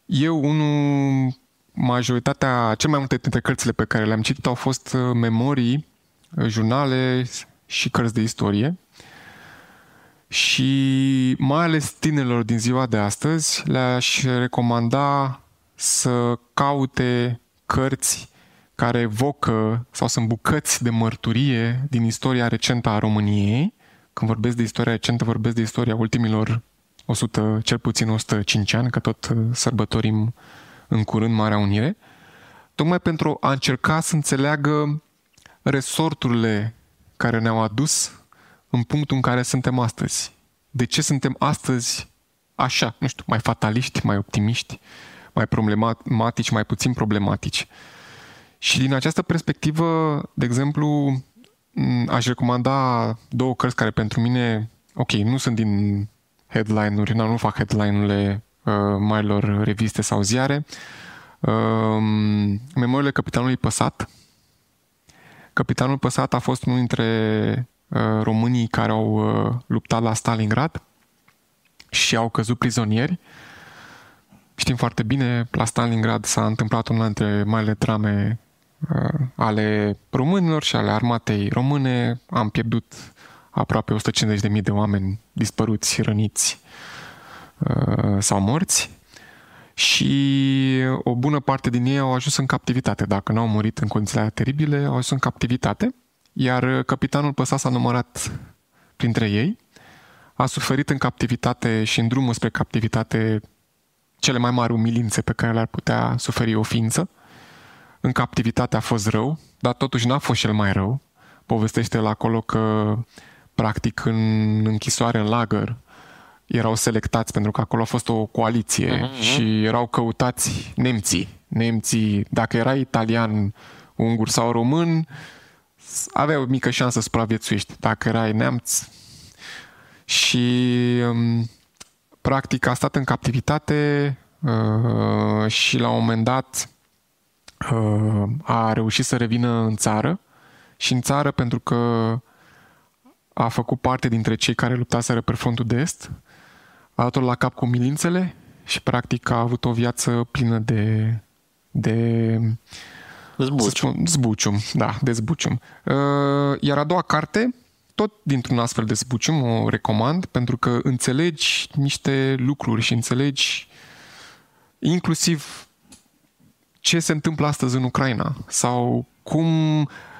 Eu, unul, majoritatea, cel mai multe dintre cărțile pe care le-am citit au fost memorii, jurnale și cărți de istorie. Și mai ales tinerilor din ziua de astăzi le-aș recomanda să caute cărți care evocă sau sunt bucăți de mărturie din istoria recentă a României. Când vorbesc de istoria recentă, vorbesc de istoria ultimilor o sută, cel puțin o sută cinci ani, că tot sărbătorim în curând Marea Unire, tocmai pentru a încerca să înțeleagă resorturile care ne-au adus în punctul în care suntem astăzi. De ce suntem astăzi așa, nu știu, mai fataliști, mai optimiști, mai problematici, mai puțin problematici. Și din această perspectivă, de exemplu, aș recomanda două cărți care pentru mine, ok, nu sunt din headline-uri, nu, nu fac headline-urile uh, marilor reviste sau ziare. Uh, Memoriile Capitanului Păsat. Capitanul Păsat a fost unul dintre uh, românii care au uh, luptat la Stalingrad și au căzut prizonieri. Știm foarte bine, la Stalingrad s-a întâmplat una dintre marile drame ale românilor și ale armatei române. Am pierdut aproape o sută cincizeci de mii de oameni dispăruți, răniți sau morți și o bună parte din ei au ajuns în captivitate. Dacă n-au murit în condițiile teribile, au ajuns în captivitate, iar Capitanul Păsat s-a numărat printre ei. a suferit în captivitate și în drumul spre captivitate cele mai mari umilințe pe care le-ar putea suferi o ființă. În captivitate a fost rău, dar totuși n-a fost cel mai rău. Povestește-l acolo că, practic, în închisoare, în lagăr, erau selectați, pentru că acolo a fost o coaliție uh-huh. și erau căutați nemții. Nemții, dacă erai italian, ungur sau român, aveai o mică șansă să supraviețuiești. Dacă erai neamț... Și, practic, a stat în captivitate și, la un moment dat, a reușit să revină în țară. Și în țară, pentru că a făcut parte dintre cei care luptaseră pe frontul de est, a dat-o la cap cu umilințele și, practic, a avut o viață plină de... de zbucium. Zbucium, da, de zbucium. Iar a doua carte... Tot dintr-un astfel de zbucium o recomand, pentru că înțelegi niște lucruri și înțelegi inclusiv ce se întâmplă astăzi în Ucraina sau cum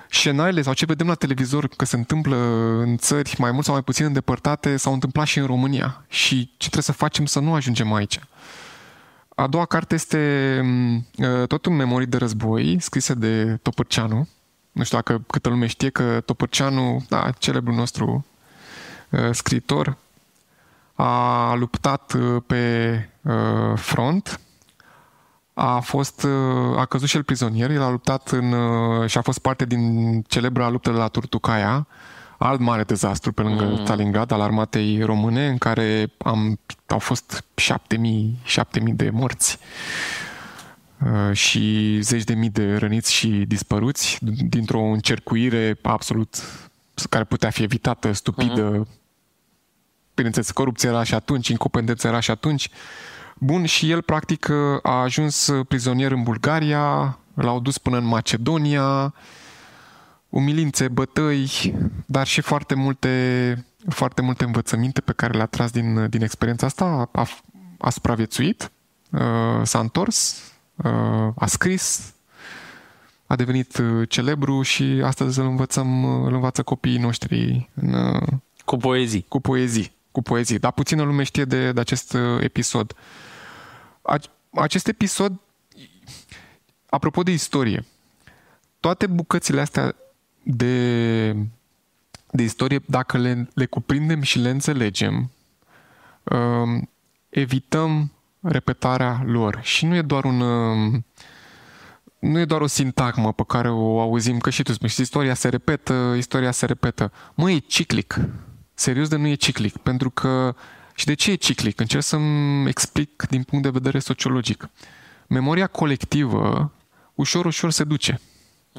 scenariile sau ce vedem la televizor că se întâmplă în țări mai mult sau mai puțin îndepărtate s-au întâmplat și în România și ce trebuie să facem să nu ajungem aici. A doua carte este tot un memorii de război scrise de Topârceanu. Nu știu dacă câtă lume știe că Topârceanu, da, celebrul nostru uh, scriitor, a luptat uh, pe uh, front, a fost, uh, a căzut și el prizonier, el a luptat în, uh, și a fost parte din celebra luptă de la Turtucaia, alt mare dezastru pe lângă mm. Stalingrad al armatei române, în care am, au fost șapte mii de morți și zeci de mii de răniți și dispăruți dintr-o încercuire absolut care putea fi evitată, stupidă. Uh-huh. Bineînțeles, corupția era și atunci, incompetența era și atunci. Bun, și el practic a ajuns prizonier în Bulgaria, l-au dus până în Macedonia, umilințe, bătăi, dar și foarte multe, foarte multe învățăminte pe care le-a tras din, din experiența asta. A, a supraviețuit, s-a întors, a scris, a devenit celebru și astăzi îl învățăm, îl învață copiii noștri în, cu poezii. Cu poezii, cu poezii. Dar puțină lume știe de, de acest episod. Acest episod, apropo de istorie, toate bucățile astea de, de istorie, dacă le, le cuprindem și le înțelegem, evităm repetarea lor. Și nu e doar un nu e doar o sintagmă pe care o auzim, că și tu spui, istoria se repetă, istoria se repetă. Mă, e ciclic. Serios de nu e ciclic, pentru că și de ce e ciclic? Încerc să-mi explic din punct de vedere sociologic. Memoria colectivă ușor, ușor se duce.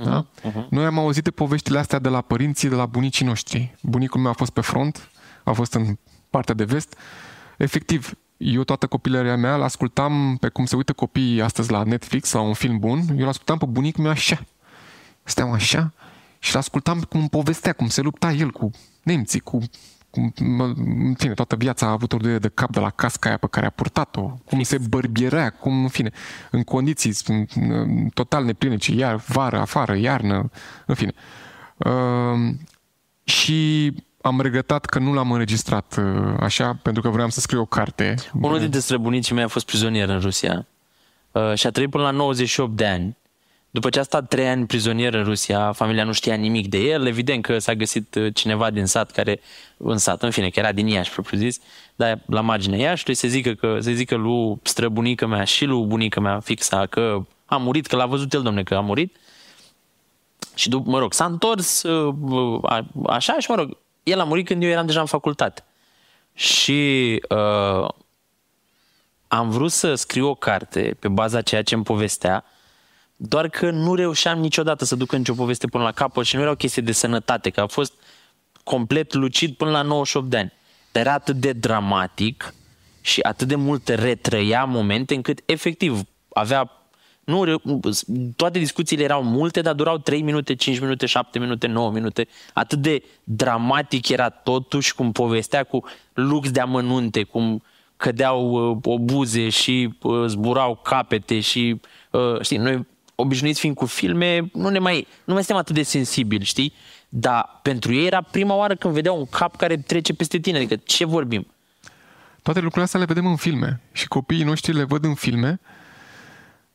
Uh-huh. Da? Uh-huh. Noi am auzit de poveștile astea de la părinții, de la bunicii noștri. Bunicul meu a fost pe front, a fost în partea de vest. Efectiv, eu toată copilăria mea l-ascultam pe cum se uită copiii astăzi la Netflix sau un film bun, eu l-ascultam pe bunicul meu așa. Steam așa și l-ascultam cum povestea, cum se lupta el cu nemții, cu... cu în fine, toată viața a avut o durere de cap de la casca aia pe care a purtat-o, cum se bărbierea, cum, în fine, în condiții total neplinice, iar vară, afară, iarnă, în fine. Uh, și... Am regretat că nu l-am înregistrat așa, pentru că vreau să scriu o carte. Unul dintre străbunicii mei a fost prizonier în Rusia și a trăit până la nouăzeci și opt de ani. După ce a stat trei ani prizonier în Rusia, familia nu știa nimic de el. Evident că s-a găsit cineva din sat, care în sat, în fine, că era din Iași, propriu-zis, dar la marginea Iașului se zică că se zică lui străbunică mea și lui bunica mea fixa că a murit, că l-a văzut el, domne, că a murit. Și după, mă rog, s-a întors așa și mă rog, el a murit când eu eram deja în facultate. Și uh, am vrut să scriu o carte pe baza ceea ce îmi povestea, doar că nu reușeam niciodată să duc nicio poveste până la capăt și nu era o chestie de sănătate, că a fost complet lucid până la nouăzeci și opt de ani. Dar era atât de dramatic și atât de mult retrăia momente încât efectiv avea... Nu, toate discuțiile erau multe, dar durau trei minute, cinci minute, șapte minute, nouă minute. Atât de dramatic era totuși, cum povestea cu lux de amănunte, cum cădeau uh, obuze și uh, zburau capete și uh, știi, noi obișnuiți fiind cu filme, nu ne mai nu mai suntem atât de sensibili, știi? Dar pentru ei era prima oară când vedeau un cap care trece peste tine. Adică ce vorbim? Toate lucrurile astea le vedem în filme și copiii noștri le văd în filme,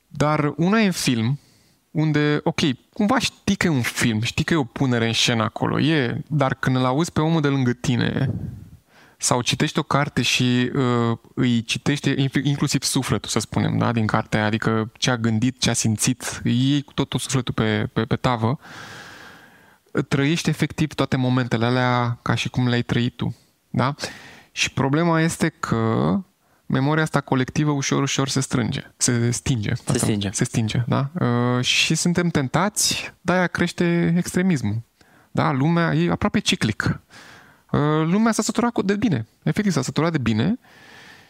dar una e în film unde, ok, cumva știi că e un film, știi că e o punere în scenă acolo, e, dar când îl auzi pe omul de lângă tine sau citești o carte și uh, îi citești inclusiv sufletul, să spunem, da, din cartea, adică ce a gândit, ce a simțit, iei cu totul sufletul pe, pe, pe tavă, trăiești efectiv toate momentele alea ca și cum le-ai trăit tu, da? Și problema este că memoria asta colectivă ușor, ușor se strânge, se stinge. Se stinge. Se stinge, da? Uh, și suntem tentați, de-aia crește extremismul. Da? Lumea e aproape ciclic. Uh, lumea s-a săturat de bine, efectiv s-a săturat de bine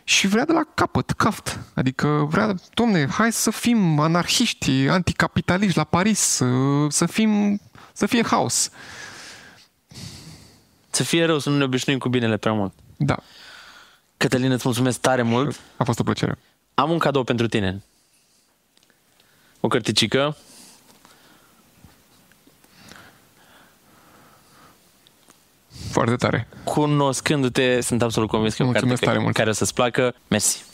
și vrea de la capăt, caft. Adică vrea, domne, hai să fim anarhiști, anticapitaliști la Paris, uh, să fim, să fie haos. Să fie rău, să nu ne obișnuim cu binele prea mult. Da. Cătălin, îți mulțumesc tare mult. A fost o plăcere. Am un cadou pentru tine. O cărticică. Foarte tare. Cunoscându-te, sunt absolut convins că e o carte tare mult, care o să-ți placă. Mersi.